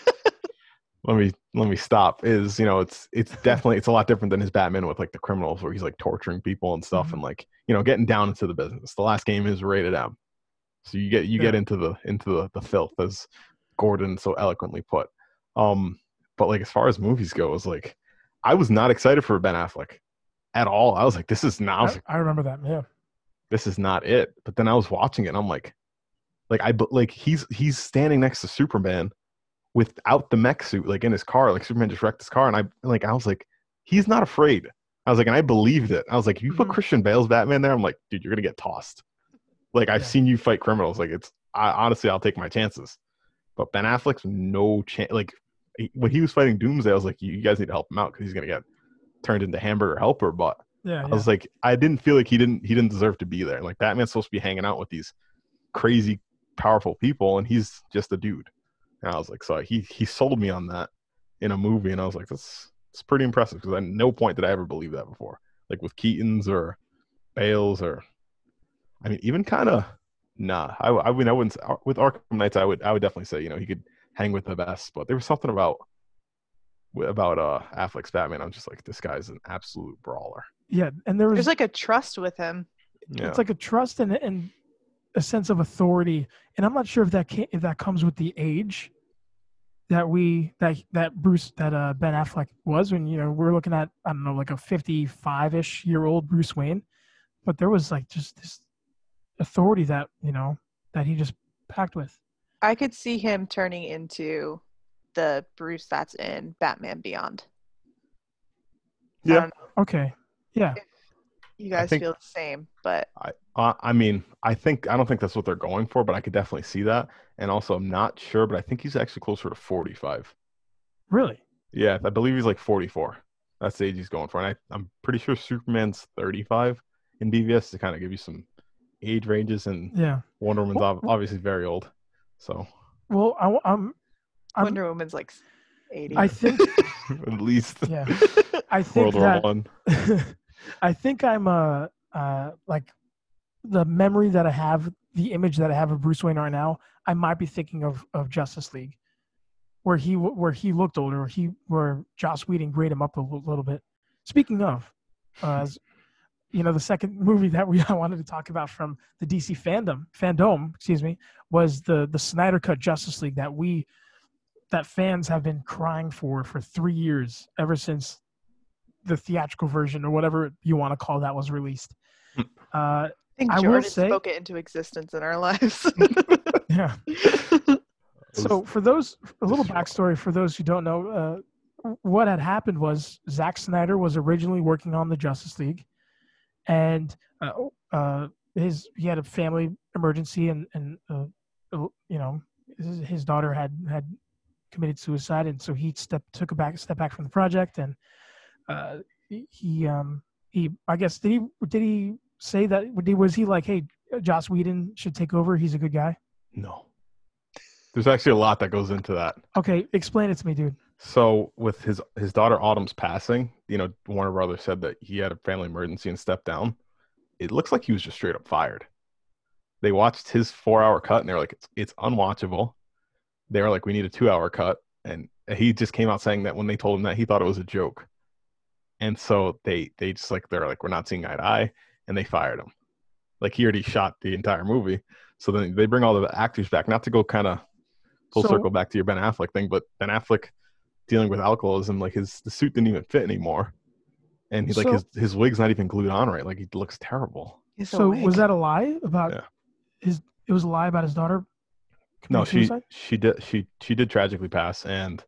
Let me let me stop. Is, you know, it's it's definitely it's a lot different than his Batman with, like, the criminals where he's, like, torturing people and stuff, mm-hmm. and, like, you know, getting down into the business. The last game is rated M, so you get you yeah. get into the into the, the filth, as Gordon so eloquently put. Um, but, like, as far as movies go, it's like I was not excited for Ben Affleck at all. I was like, this is not. I, like, I remember that. Yeah, this is not it. But then I was watching it, and I'm like, like I like he's he's standing next to Superman without the mech suit, like, in his car, like, Superman just wrecked his car, and I, like, I was like, he's not afraid. I was like, and I believed it. I was like, if you put Christian Bale's Batman there, I'm like, dude, you're gonna get tossed. Like, I've yeah. seen you fight criminals. Like, it's, I, honestly, I'll take my chances. But Ben Affleck's no chance. Like, when he was fighting Doomsday, I was like, you, you guys need to help him out because he's gonna get turned into Hamburger Helper. But yeah, I yeah. was like, I didn't feel like he didn't he didn't deserve to be there. Like, Batman's supposed to be hanging out with these crazy powerful people, and he's just a dude. And I was like, so he he sold me on that in a movie, and I was like, that's it's pretty impressive because at no point did I ever believe that before. Like, with Keaton's or Bale's or, I mean, even kind of nah. I, I mean, I wouldn't with Arkham Knights. I would I would definitely say, you know, he could hang with the best, but there was something about about uh Affleck's Batman. I'm just like, this guy's an absolute brawler. Yeah, and there was there's like a trust with him. Yeah. It's like a trust and and. a sense of authority, and I'm not sure if that can, if that comes with the age that we that that Bruce that uh Ben Affleck was, when, you know, we're looking at, I don't know, like a fifty-five-ish year old Bruce Wayne, but there was, like, just this authority that, you know, that he just packed with. I could see him turning into the Bruce that's in Batman Beyond. Yeah. Okay. Yeah. If you guys think, feel the same, but I, uh, I mean, I think I don't think that's what they're going for, but I could definitely see that. And also, I'm not sure, but I think he's actually closer to forty-five. Really? Yeah, I believe he's like forty-four. That's the age he's going for, and I, I'm pretty sure Superman's thirty-five in B V S to kind of give you some age ranges, and yeah, Wonder Woman's well, obviously very old. So, well, I, I'm, I'm Wonder Woman's like eighty, I think, at least. Yeah, I think World that. War One. I think I'm uh, uh like the memory that I have, the image that I have of Bruce Wayne right now, I might be thinking of, of Justice League, where he where he looked older, where he where Joss Whedon grayed him up a l- little bit. Speaking of, uh, you know, the second movie that we I wanted to talk about from the D C fandom, FanDome, excuse me, was the the Snyder Cut Justice League that we that fans have been crying for for three years, ever since the theatrical version or whatever you want to call that was released. Uh, I think Jordan I will say, spoke it into existence in our lives. Yeah. So for those, a little backstory for those who don't know, uh, what had happened was Zack Snyder was originally working on the Justice League, and uh, uh, his he had a family emergency, and and uh, you know his, his daughter had, had committed suicide, and so he stepped took a back step back from the project, and uh, he um, he I guess did he did he say that was he like, hey, Joss Whedon should take over? He's a good guy. No. There's actually a lot that goes into that. Okay, explain it to me, dude. So with his his daughter Autumn's passing, you know, Warner Brothers said that he had a family emergency and stepped down. It looks like he was just straight up fired. They watched his four-hour cut, and they were like, it's, it's unwatchable. They were like, we need a two-hour cut. And he just came out saying that when they told him that, he thought it was a joke. And so they, they just like, they're like, we're not seeing eye to eye, and they fired him. Like, he already shot the entire movie. So then they bring all the actors back, not to go kind of full so, circle back to your Ben Affleck thing, but Ben Affleck dealing with alcoholism, like his the suit didn't even fit anymore, and he's so, like his his wig's not even glued on right, like he looks terrible. So was that a lie about yeah. his? It was a lie about his daughter. No, she suicide? she did she she did tragically pass, and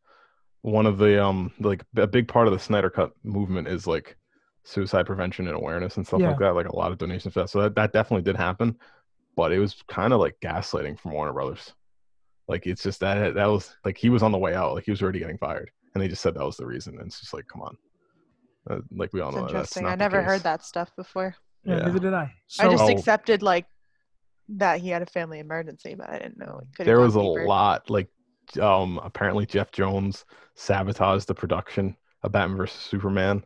one of the um like a big part of the Snyder Cut movement is like suicide prevention and awareness and stuff yeah. like that. Like a lot of donations for that, so that, that definitely did happen, but it was kind of like gaslighting from Warner Brothers. Like, it's just that that was like he was on the way out. Like, he was already getting fired, and they just said that was the reason. And it's just like, come on, uh, like we all it's know. Interesting. That's I never heard that stuff before. Yeah, yeah. Neither did I. So, I just oh, accepted like that he had a family emergency, but I didn't know. It there was a deeper. lot. Like, um, apparently Jeff Jones sabotaged the production of Batman versus Superman,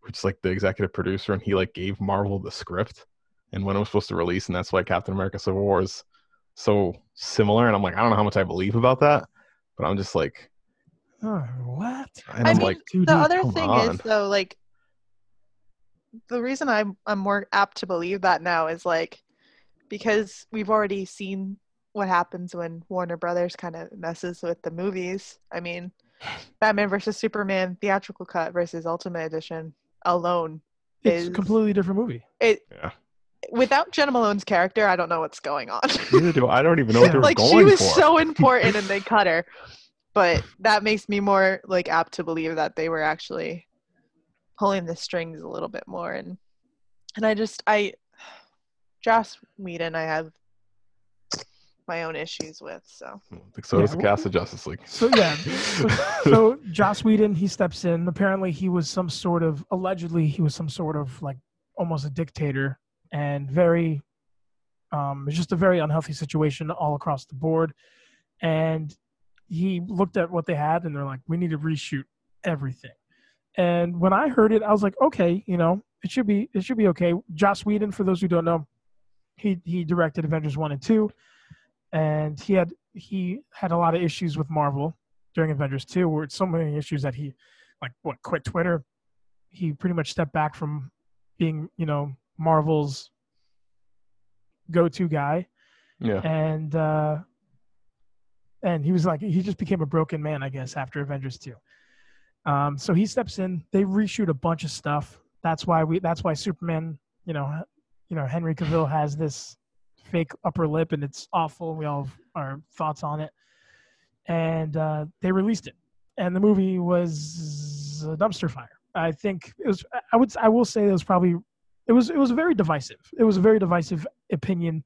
which is like the executive producer, and he like gave Marvel the script and when it was supposed to release, and that's why Captain America: Civil War is so similar, and I'm like, I don't know how much I believe about that, but I'm just like, oh, what? And I I'm mean, like, the other thing on. is though, like, the reason I'm I'm more apt to believe that now is like because we've already seen what happens when Warner Brothers kind of messes with the movies. I mean, Batman versus Superman theatrical cut versus Ultimate Edition alone it's is a completely different movie. It yeah. Without Jenna Malone's character, I don't know what's going on. Neither do I. I don't even know what they're like, going for. Like, she was for. so important, and they cut her. But that makes me more like apt to believe that they were actually pulling the strings a little bit more. And and I just I, Joss Whedon, I have my own issues with. So so yeah. does the cast of Justice League. So yeah, so, so Joss Whedon, he steps in. Apparently, he was some sort of allegedly he was some sort of like almost a dictator. And very, um, it's just a very unhealthy situation all across the board. And he looked at what they had, and they're like, "We need to reshoot everything." And when I heard it, I was like, "Okay, you know, it should be, it should be okay." Joss Whedon, for those who don't know, he he directed Avengers one and two, and he had he had a lot of issues with Marvel during Avengers two, where it's so many issues that he, like, what quit Twitter. He pretty much stepped back from being, you know, Marvel's go-to guy, yeah, and uh, and he was like, he just became a broken man, I guess, after Avengers two. Um, so he steps in. They reshoot a bunch of stuff. That's why we. That's why Superman. You know, you know, Henry Cavill has this fake upper lip, and it's awful. We all have our thoughts on it. And uh, they released it, and the movie was a dumpster fire. I think it was. I would. I will say it was probably. It was it was very divisive. It was a very divisive opinion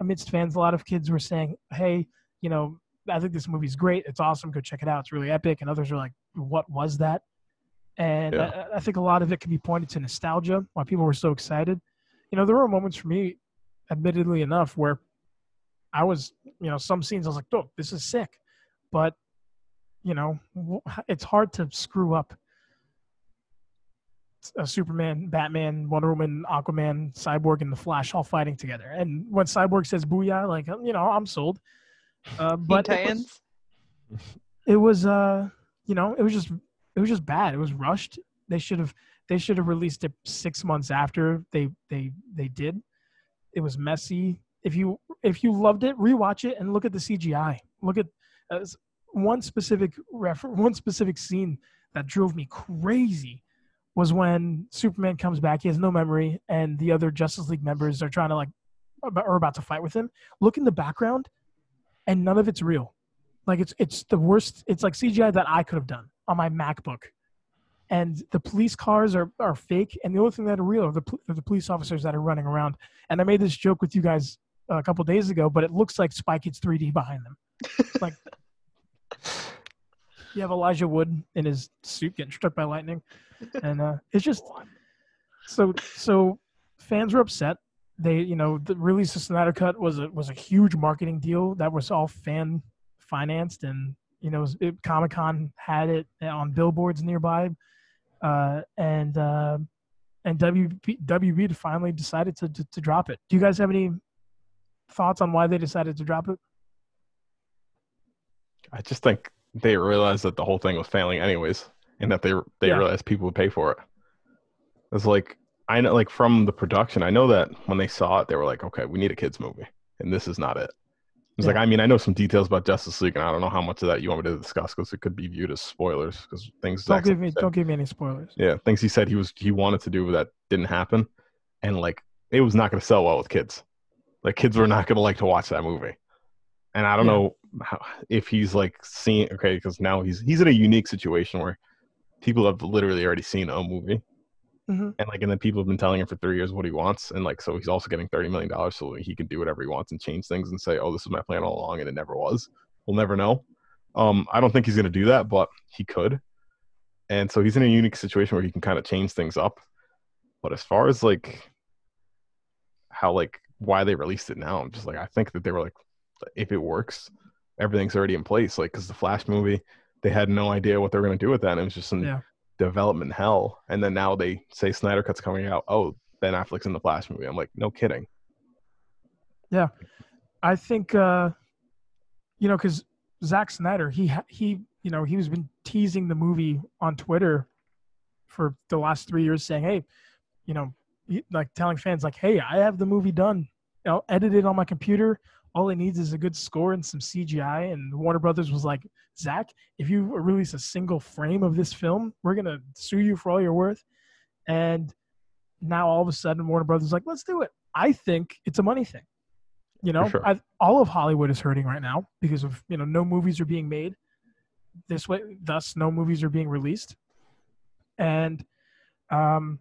amidst fans. A lot of kids were saying, "Hey, you know, I think this movie's great. It's awesome. Go check it out. It's really epic." And others were like, "What was that?" And yeah. I, I think a lot of it can be pointed to nostalgia. Why people were so excited. You know, there were moments for me, admittedly enough, where I was, you know, some scenes I was like, "Oh, this is sick," but you know, it's hard to screw up Uh, Superman, Batman, Wonder Woman, Aquaman, Cyborg, and the Flash all fighting together. And when Cyborg says "booyah," like, you know, I'm sold. Uh, but was, it was, uh, you know, it was just, it was just bad. It was rushed. They should have, they should have released it six months after they, they, they did. It was messy. If you, if you loved it, rewatch it and look at the C G I. Look at uh, one specific refer- one specific scene that drove me crazy was when Superman comes back. He has no memory, and the other Justice League members are trying to like, are about to fight with him. Look in the background, and none of it's real. Like it's it's the worst. It's like C G I that I could have done on my MacBook. And the police cars are, are fake, and the only thing that are real are the are the police officers that are running around. And I made this joke with you guys a couple days ago, but it looks like Spy Kids three D behind them. Like you have Elijah Wood in his suit getting struck by lightning, and uh, it's just so so. Fans were upset. They, you know, the release of Snyder Cut was a was a huge marketing deal that was all fan financed, and you know, Comic-Con had it on billboards nearby, uh, and uh, and W B, W B finally decided to, to to drop it. Do you guys have any thoughts on why they decided to drop it? I just think they realized that the whole thing was failing anyways, and that they they yeah. realized people would pay for it. It's like, I know, like from the production, I know that when they saw it, they were like, okay, we need a kids movie, and this is not it. It's yeah. like, I mean, I know some details about Justice League, and I don't know how much of that you want me to discuss because it could be viewed as spoilers. Because things don't give me said, don't give me any spoilers. Yeah, things he said he was he wanted to do that didn't happen, and like it was not going to sell well with kids. Like kids were not going to like to watch that movie, and I don't yeah. know how, if he's like seeing okay because now he's he's in a unique situation where people have literally already seen a movie. Mm-hmm. And like, and then people have been telling him for three years what he wants, and like, so he's also getting thirty million dollars, so he can do whatever he wants and change things and say, "Oh, this was my plan all along, and it never was." We'll never know. Um, I don't think he's going to do that, but he could. And so he's in a unique situation where he can kind of change things up. But as far as like how like why they released it now, I'm just like, I think that they were like, if it works, everything's already in place. Like, because the Flash movie, they had no idea what they were going to do with that, and it was just an. Yeah. development hell, and then now they say Snyder Cut's coming out. Oh, Ben Affleck's in the Flash movie. I'm like, no kidding. Yeah, I think uh, you know, because Zack Snyder, he he, you know, he was been teasing the movie on Twitter for the last three years, saying, "Hey, you know," like telling fans, like, "Hey, I have the movie done. I'll edit it on my computer. All it needs is a good score and some C G I." And Warner Brothers was like, "Zach, if you release a single frame of this film, we're going to sue you for all you're worth." And now all of a sudden Warner Brothers is like, let's do it. I think it's a money thing. You know, sure. I, all of Hollywood is hurting right now because of, you know, no movies are being made this way. Thus, no movies are being released. And, um,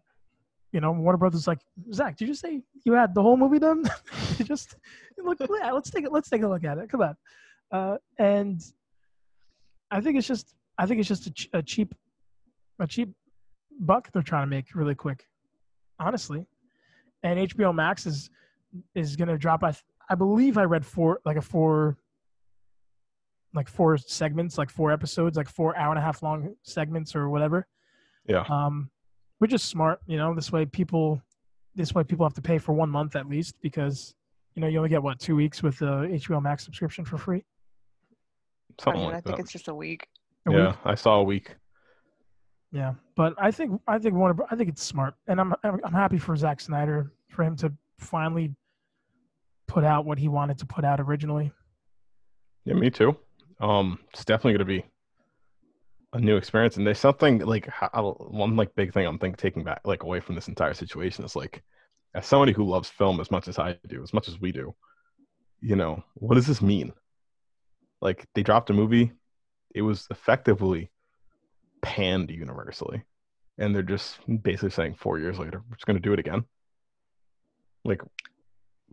you know, Warner Brothers is like, "Zach, did you just say you had the whole movie done? You just look, yeah, let's take it. Let's take a look at it. Come on." Uh, and I think it's just, I think it's just a, ch- a cheap, a cheap buck they're trying to make really quick, honestly. And H B O Max is is gonna drop. I th- I believe I read four like a four, like four segments, like four episodes, like four hour and a half long segments or whatever. Yeah. Um. We're just smart, you know, this way people this way people have to pay for one month at least, because, you know, you only get, what, two weeks with the H B O Max subscription for free? Something I mean, like I think that. It's just a week. A yeah, week? I saw a week. Yeah, but I think I think Warner, I think it's smart, and I'm I'm happy for Zack Snyder, for him to finally put out what he wanted to put out originally. Yeah, me too. Um, it's definitely going to be a new experience, and there's something like how, one like big thing I'm thinking taking back like away from this entire situation is like, as somebody who loves film as much as I do, as much as we do, you know, what does this mean? Like, they dropped a movie, it was effectively panned universally, and they're just basically saying four years later we're just going to do it again. Like,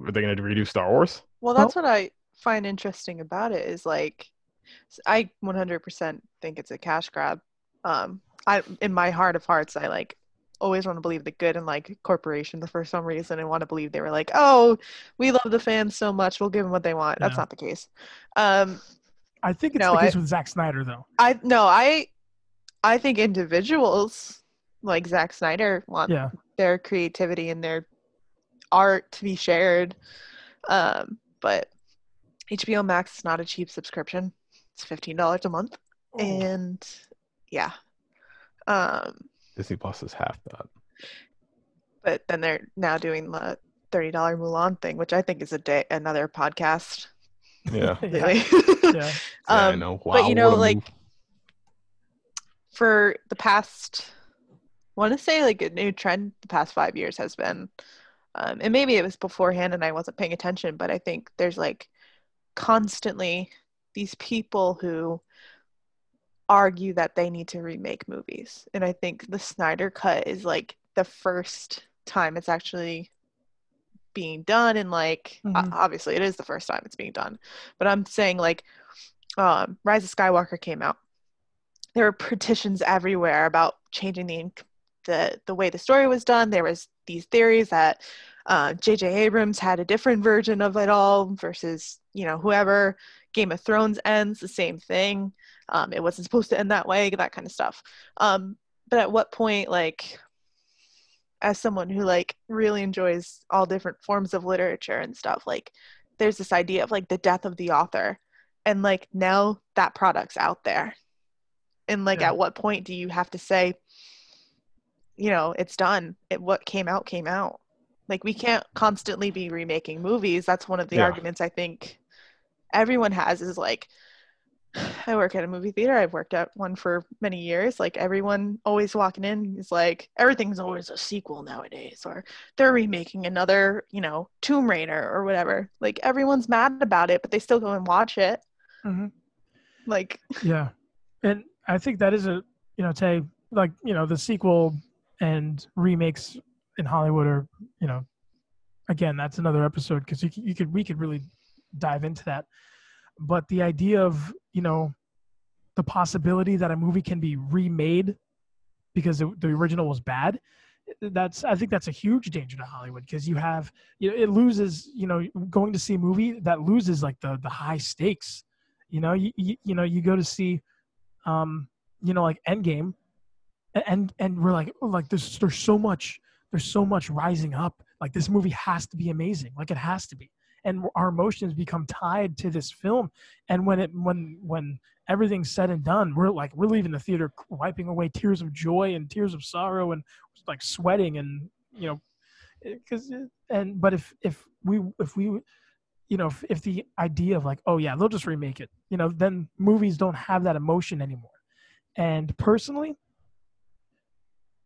are they going to redo Star Wars? Well, that's no. what I find interesting about it is like, I one hundred percent think it's a cash grab. Um, I, in my heart of hearts, I like always want to believe the good in like corporations for some reason. I want to believe they were like, "Oh, we love the fans so much, we'll give them what they want." Yeah. That's not the case. Um, I think it's no, the case I, with Zack Snyder, though. I no, I I think individuals like Zack Snyder want yeah. their creativity and their art to be shared, um, but H B O Max is not a cheap subscription. It's fifteen dollars a month. Oh. And yeah. Um, Disney Plus is half that. But then they're now doing the thirty dollar Mulan thing, which I think is a day another podcast. Yeah. Really. Yeah. Yeah. um, yeah, I know. Wow, but you know, like move. For the past, I want to say like a new trend the past five years has been, um, and maybe it was beforehand and I wasn't paying attention, but I think there's like constantly these people who argue that they need to remake movies. And I think the Snyder Cut is like the first time it's actually being done, and like mm-hmm. obviously it is the first time it's being done, but I'm saying like um, Rise of Skywalker came out, there were petitions everywhere about changing the the the way the story was done. There was these theories that uh, J J Abrams had a different version of it all versus, you know, whoever. Game of Thrones ends the same thing. Um, it wasn't supposed to end that way, that kind of stuff. Um, but at what point, like, as someone who like really enjoys all different forms of literature and stuff, like there's this idea of like the death of the author, and like now that product's out there, and like yeah. at what point do you have to say, you know, it's done, it, what came out came out, like we can't constantly be remaking movies. That's one of the yeah. arguments I think everyone has, is like, I work at a movie theater. I've worked at one for many years. Like everyone always walking in is like, everything's always a sequel nowadays, or they're remaking another, you know, Tomb Raider or whatever. Like everyone's mad about it, but they still go and watch it. Mm-hmm. Like, yeah. And I think that is a, you know, Tay, like, you know, the sequel and remakes in Hollywood are, you know, again, that's another episode, because you, you could, we could really dive into that. But the idea of, you know, the possibility that a movie can be remade because the, the original was bad, that's, I think that's a huge danger to Hollywood, because you have, you know, it loses, you know, going to see a movie that loses like the, the high stakes, you know, you, you, you know, you go to see, um, you know, like Endgame, and, and we're like, oh, like there's, there's so much, there's so much rising up. Like this movie has to be amazing. Like it has to be. And our emotions become tied to this film. And when it, when, when everything's said and done, we're like, we're leaving the theater wiping away tears of joy and tears of sorrow and like sweating and, you know, because, and, but if, if we, if we, you know, if, if the idea of like, oh yeah, they'll just remake it, you know, then movies don't have that emotion anymore. And personally,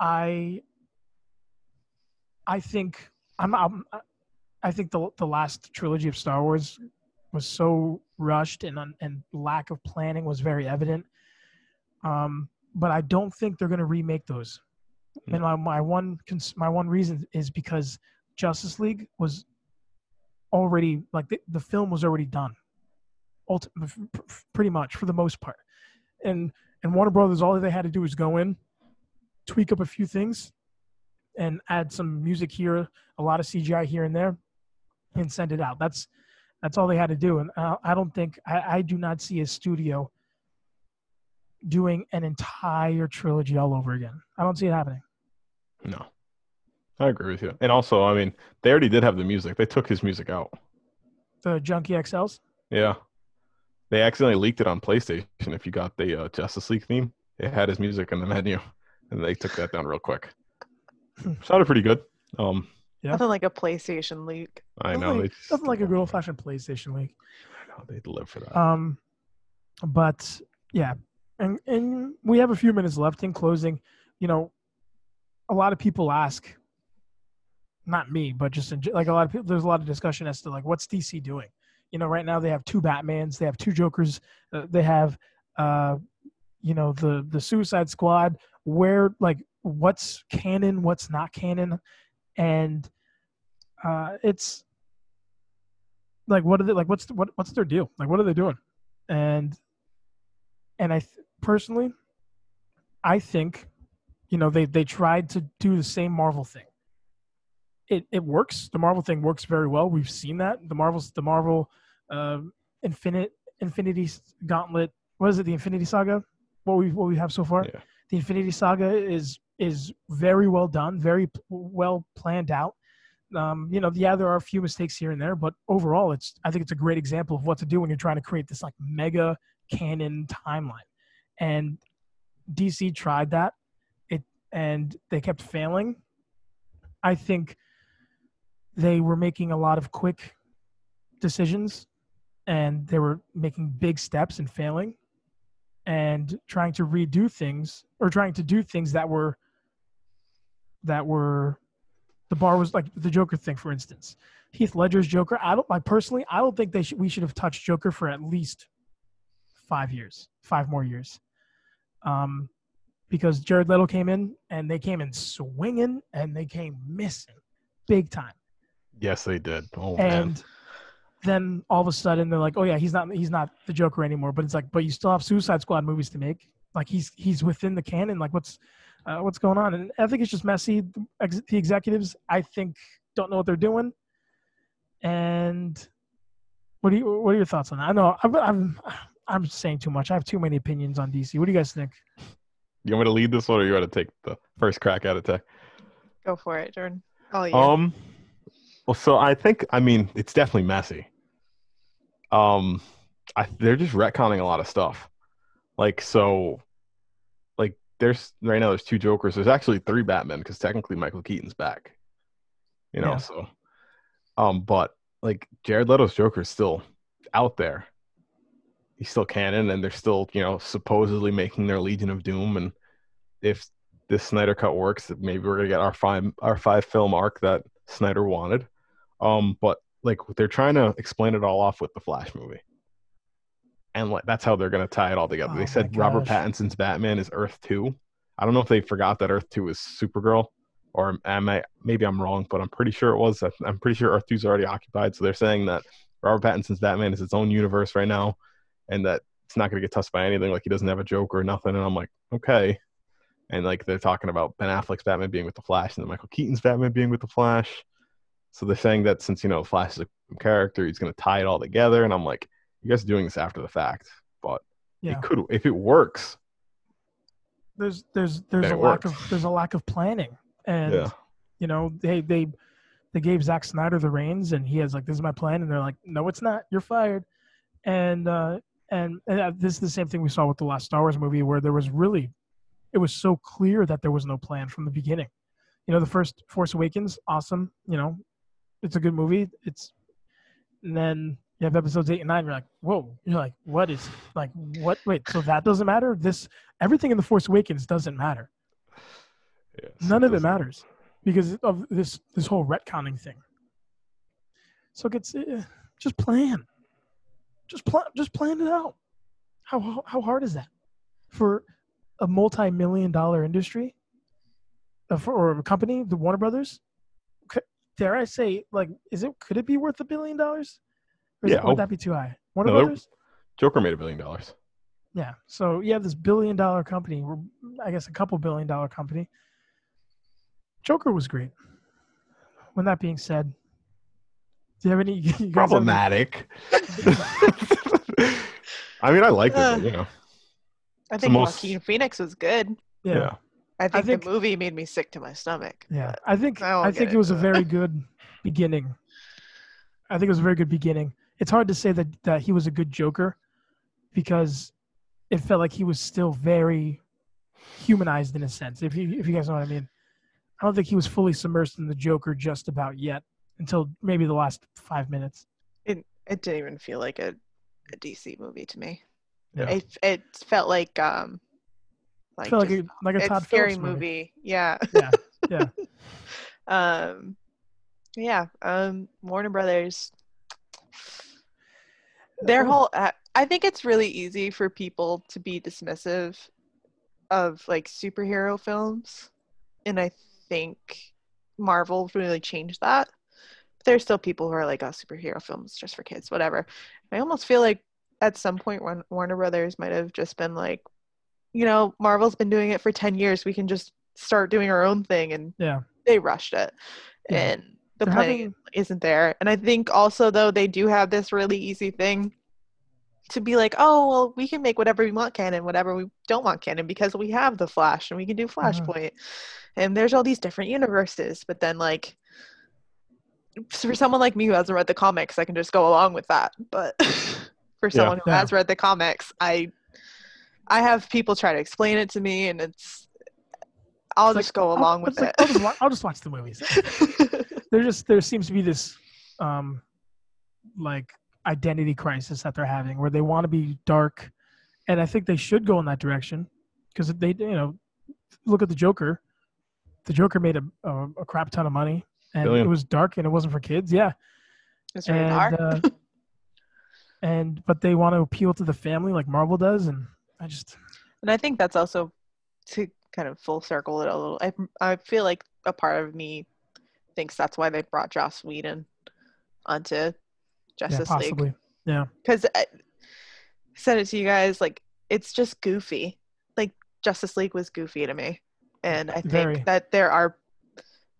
I, I think I'm, I'm, I think the the last trilogy of Star Wars was so rushed, and and lack of planning was very evident. Um, but I don't think they're going to remake those. Mm-hmm. And my, my one my one reason is because Justice League was already like the, the film was already done, Ulti- pretty much for the most part. And and Warner Brothers, all they had to do was go in, tweak up a few things, and add some music here, a lot of C G I here and there, and send it out. That's that's all they had to do. And I, I don't think I, I do not see a studio doing an entire trilogy all over again. I don't see it happening. No, I agree with you. And also, I mean, they already did have the music. They took his music out. The Junkie X Ls? Yeah, they accidentally leaked it on PlayStation. If you got the uh, Justice League theme, it had his music in the menu, and they took that down real quick. Sounded pretty good. Um, yeah. Nothing like a PlayStation leak. I know. Nothing, it's, nothing like a good old-fashioned PlayStation leak. I know, they'd live for that. Um, but yeah, and and we have a few minutes left. In closing, you know, a lot of people ask, not me, but just in, like a lot of people. There's a lot of discussion as to like what's D C doing. You know, right now they have two Batmans, they have two Jokers, uh, they have, uh, you know, the the Suicide Squad. Where like. What's canon, what's not canon, and uh, it's like what are they like? What's the, what what's their deal? Like what are they doing? And and I th- personally, I think, you know, they they tried to do the same Marvel thing. It it works. The Marvel thing works very well. We've seen that. The Marvels the Marvel uh, Infinite Infinity Gauntlet. What is it? The Infinity Saga. What we what we have so far. Yeah. The Infinity Saga is is very well done, very p- well planned out. Um, you know, yeah, there are a few mistakes here and there, but overall, it's I think it's a great example of what to do when you're trying to create this like mega canon timeline. And D C tried that, it and they kept failing. I think they were making a lot of quick decisions, and they were making big steps and failing, and trying to redo things or trying to do things that were that were the bar was like the Joker thing, for instance. Heath Ledger's Joker. I don't like personally. I don't think they should. We should have touched Joker for at least five years, five more years, um, because Jared Leto came in and they came in swinging and they came missing, big time. Yes, they did. Oh man. And then all of a sudden they're like, oh yeah, he's not he's not the Joker anymore. But it's like, but you still have Suicide Squad movies to make. Like he's he's within the canon. Like what's uh, what's going on? And I think it's just messy. The, ex- the executives, I think, don't know what they're doing. And what do you what are your thoughts on that? I know I'm I'm, I'm saying too much. I have too many opinions on D C. What do you guys think? You want me to lead this one, or you want to take the first crack at it, Tech? Go for it, Jordan. Oh yeah. Um. Well, so I think I mean it's definitely messy. Um, I, they're just retconning a lot of stuff. Like, so, like, there's right now there's two Jokers. There's actually three Batman because technically Michael Keaton's back. You know, yeah. so, um, but like Jared Leto's Joker's still out there. He's still canon, and they're still, you know, supposedly making their Legion of Doom. And if this Snyder Cut works, maybe we're gonna get our five our five film arc that Snyder wanted. Um, but like they're trying to explain it all off with the Flash movie, and like that's how they're going to tie it all together. Oh, they said Robert Pattinson's Batman is Earth Two. I don't know if they forgot that Earth Two is Supergirl, or am I? Maybe I'm wrong, but I'm pretty sure it was. I'm pretty sure Earth Two is already occupied. So they're saying that Robert Pattinson's Batman is its own universe right now, and that it's not going to get touched by anything. Like he doesn't have a Joker or nothing. And I'm like, okay. And like they're talking about Ben Affleck's Batman being with the Flash, and then Michael Keaton's Batman being with the Flash. So they're saying that since, you know, Flash is a character, he's going to tie it all together. And I'm like, you guys are doing this after the fact, but yeah. it could, if it works. There's, there's, there's a lack works. of, there's a lack of planning. And, yeah. you know, they, they, they gave Zack Snyder the reins, and he has like, this is my plan. And they're like, no, it's not. You're fired. And, uh, and, and this is the same thing we saw with the last Star Wars movie, where there was really, it was so clear that there was no plan from the beginning. You know, the first Force Awakens, awesome. You know, it's a good movie. It's, and then you have episodes eight and nine. You're like, whoa. You're like, what is like, what? Wait, so that doesn't matter. This, everything in the Force Awakens doesn't matter. Yes, None it of doesn't. It matters because of this, this whole retconning thing. So it gets, uh, just plan, just plan, just plan it out. How, how hard is that for a multi-million dollar industry uh, for, or a company, the Warner Brothers? Dare I say, like, is it? Could it be worth a billion dollars? Or yeah, it, would oh, that be too high? Warner no, Brothers? Joker made a billion dollars. Yeah, so you have this billion-dollar company, or I guess a couple billion-dollar company. Joker was great. With that being said, do you have any you guys problematic? Have any... I mean, I liked uh, it, but, you know. I think most... Joaquin Phoenix was good. Yeah. yeah. I think, I think the movie made me sick to my stomach. Yeah, I think I, I think it was a very good beginning. I think it was a very good beginning. It's hard to say that, that he was a good Joker, because it felt like he was still very humanized in a sense. If you if you guys know what I mean, I don't think he was fully submersed in the Joker just about yet, until maybe the last five minutes. It it didn't even feel like a, a D C movie to me. Yeah. It it felt like um. Like, just, like a, like a it's Todd scary Phillips movie. movie. Yeah. Yeah. Yeah. um, yeah. Um, Warner Brothers. Their whole. Uh, I think it's really easy for people to be dismissive of like superhero films, and I think Marvel really changed that. But there's still people who are like, "Oh, superhero films just for kids, whatever." I almost feel like at some point when Warner Brothers might have just been like, you know, Marvel's been doing it for ten years. We can just start doing our own thing. And yeah. they rushed it. Yeah. And the They're planning having... isn't there. And I think also, though, they do have this really easy thing to be like, oh, well, we can make whatever we want canon, whatever we don't want canon, because we have the Flash and we can do Flashpoint. Mm-hmm. And there's all these different universes. But then, like, for someone like me who hasn't read the comics, I can just go along with that. But for someone yeah. who yeah. has read the comics, I... I have people try to explain it to me, and it's I'll it's just like, go along I'll, with it. Like, I'll, just, I'll just watch the movies. There just there seems to be this um, like identity crisis that they're having, where they want to be dark, and I think they should go in that direction because they you know look at the Joker. The Joker made a a, a crap ton of money, and Brilliant. It was dark, and it wasn't for kids. Yeah, it's very dark. Uh, and but they want to appeal to the family like Marvel does, and I just and I think that's also to kind of full circle it a little. I I feel like a part of me thinks that's why they brought Joss Whedon onto Justice yeah, possibly. League. Yeah, because I said it to you guys, like it's just goofy. Like Justice League was goofy to me, and I think Very. That there are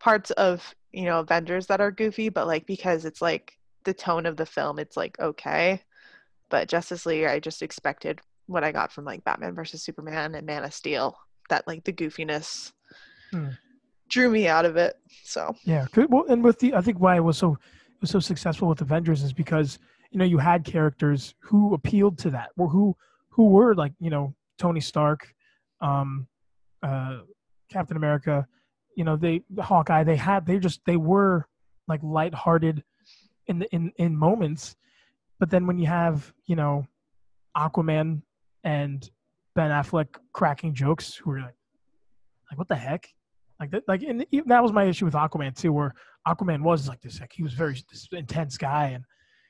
parts of you know Avengers that are goofy, but like because it's like the tone of the film, it's like okay. But Justice League, I just expected what I got from like Batman versus Superman and Man of Steel, that like the goofiness mm. drew me out of it. So yeah, well, and with the I think why it was so it was so successful with Avengers is because you know you had characters who appealed to that, or who who were like you know Tony Stark, um, uh, Captain America, you know they Hawkeye. They had they just they were like lighthearted in the, in in moments, but then when you have you know Aquaman and Ben Affleck cracking jokes, who were like, like what the heck, like that, like and that was my issue with Aquaman too, where Aquaman was like this, like he was very this intense guy, and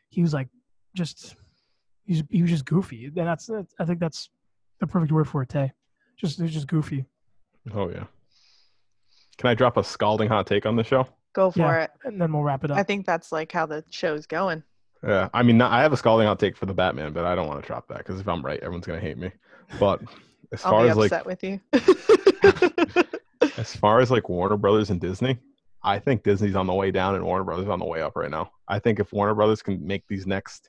he was like just he's he was just goofy. And that's I think that's the perfect word for it, Tay. Just it was just goofy. Oh yeah. Can I drop a scalding hot take on the show? Go for yeah, it, and then we'll wrap it up. I think that's like how the show's going. Yeah, I mean, I have a scalding outtake for the Batman, but I don't want to drop that because if I'm right, everyone's gonna hate me. But as far as like, I'll be upset with you. As far as like Warner Brothers and Disney, I think Disney's on the way down and Warner Brothers on the way up right now. I think if Warner Brothers can make these next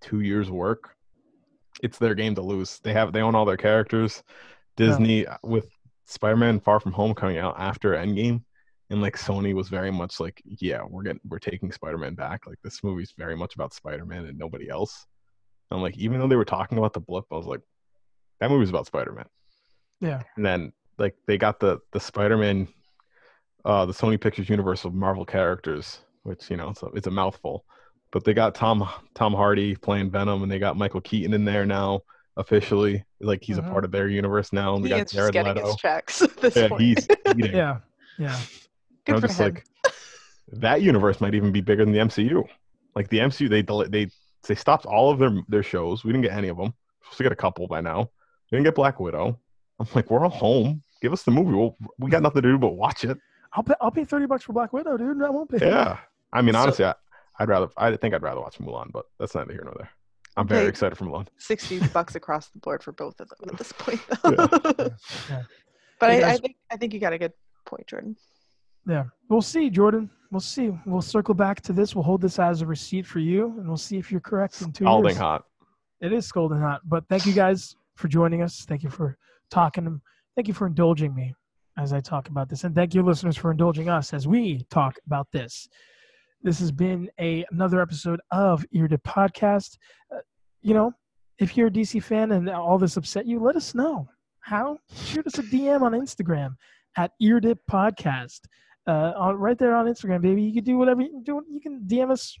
two years work, it's their game to lose. They have they own all their characters. Disney yeah. with Spider-Man: Far From Home coming out after Endgame. And like Sony was very much like, yeah, we're getting, we're taking Spider-Man back. Like this movie's very much about Spider-Man and nobody else. And I'm like, even though they were talking about the blip, I was like, that movie's about Spider-Man. Yeah. And then like they got the the Spider-Man, uh, the Sony Pictures universe of Marvel characters, which you know it's a, it's a mouthful, but they got Tom Tom Hardy playing Venom, and they got Michael Keaton in there now. Officially, like he's mm-hmm. a part of their universe now. And they got Jared Leto. He's getting his checks at this yeah, point. He's eating. yeah. Yeah. Good I'm for just him. Like, that universe might even be bigger than the M C U. Like the M C U, they they they stopped all of their, their shows. We didn't get any of them. We're supposed to get a couple by now. We didn't get Black Widow. I'm like, we're all home. Give us the movie. We'll, we got nothing to do but watch it. I'll pay, I'll pay thirty bucks for Black Widow, dude. I won't pay. Yeah. I mean, so, honestly, I, I'd rather. I think I'd rather watch Mulan, but that's neither here nor there. I'm very excited for Mulan. sixty bucks across the board for both of them at this point, though. Yeah. yeah. Yeah. But I, guys, I think I think you got a good point, Jordan. Yeah, we'll see, Jordan. We'll see. We'll circle back to this. We'll hold this as a receipt for you, and we'll see if you're correct in two years. Scalding hot. It is scalding hot. But thank you guys for joining us. Thank you for talking. Thank you for indulging me as I talk about this. And thank you, listeners, for indulging us as we talk about this. This has been a, another episode of Ear Dip Podcast. Uh, you know, if you're a D C fan and all this upset you, let us know. How? Shoot us a D M on Instagram at Ear Dip Podcast. Uh, on, right there on Instagram, baby. You can do whatever you do. You can D M us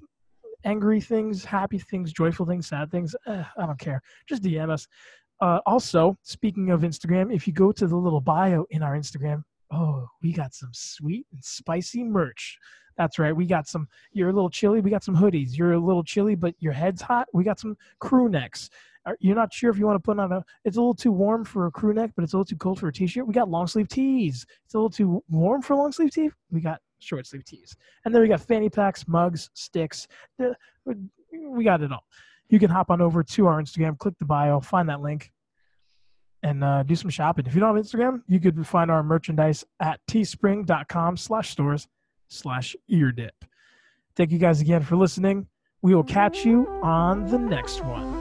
angry things, happy things, joyful things, sad things. Uh, I don't care. Just D M us. Uh, also, speaking of Instagram, if you go to the little bio in our Instagram, oh, we got some sweet and spicy merch. That's right. We got some, you're a little chilly. We got some hoodies. You're a little chilly, but your head's hot. We got some crew necks. You're not sure if you want to put on a, it's a little too warm for a crew neck, but it's a little too cold for a t-shirt. We got long sleeve tees. It's a little too warm for long sleeve tee. We got short sleeve tees. And then we got fanny packs, mugs, sticks. We got it all. You can hop on over to our Instagram, click the bio, find that link, and uh, do some shopping. If you don't have Instagram, you could find our merchandise at teespring.com slash stores slash ear dip. Thank you guys again for listening. We will catch you on the next one.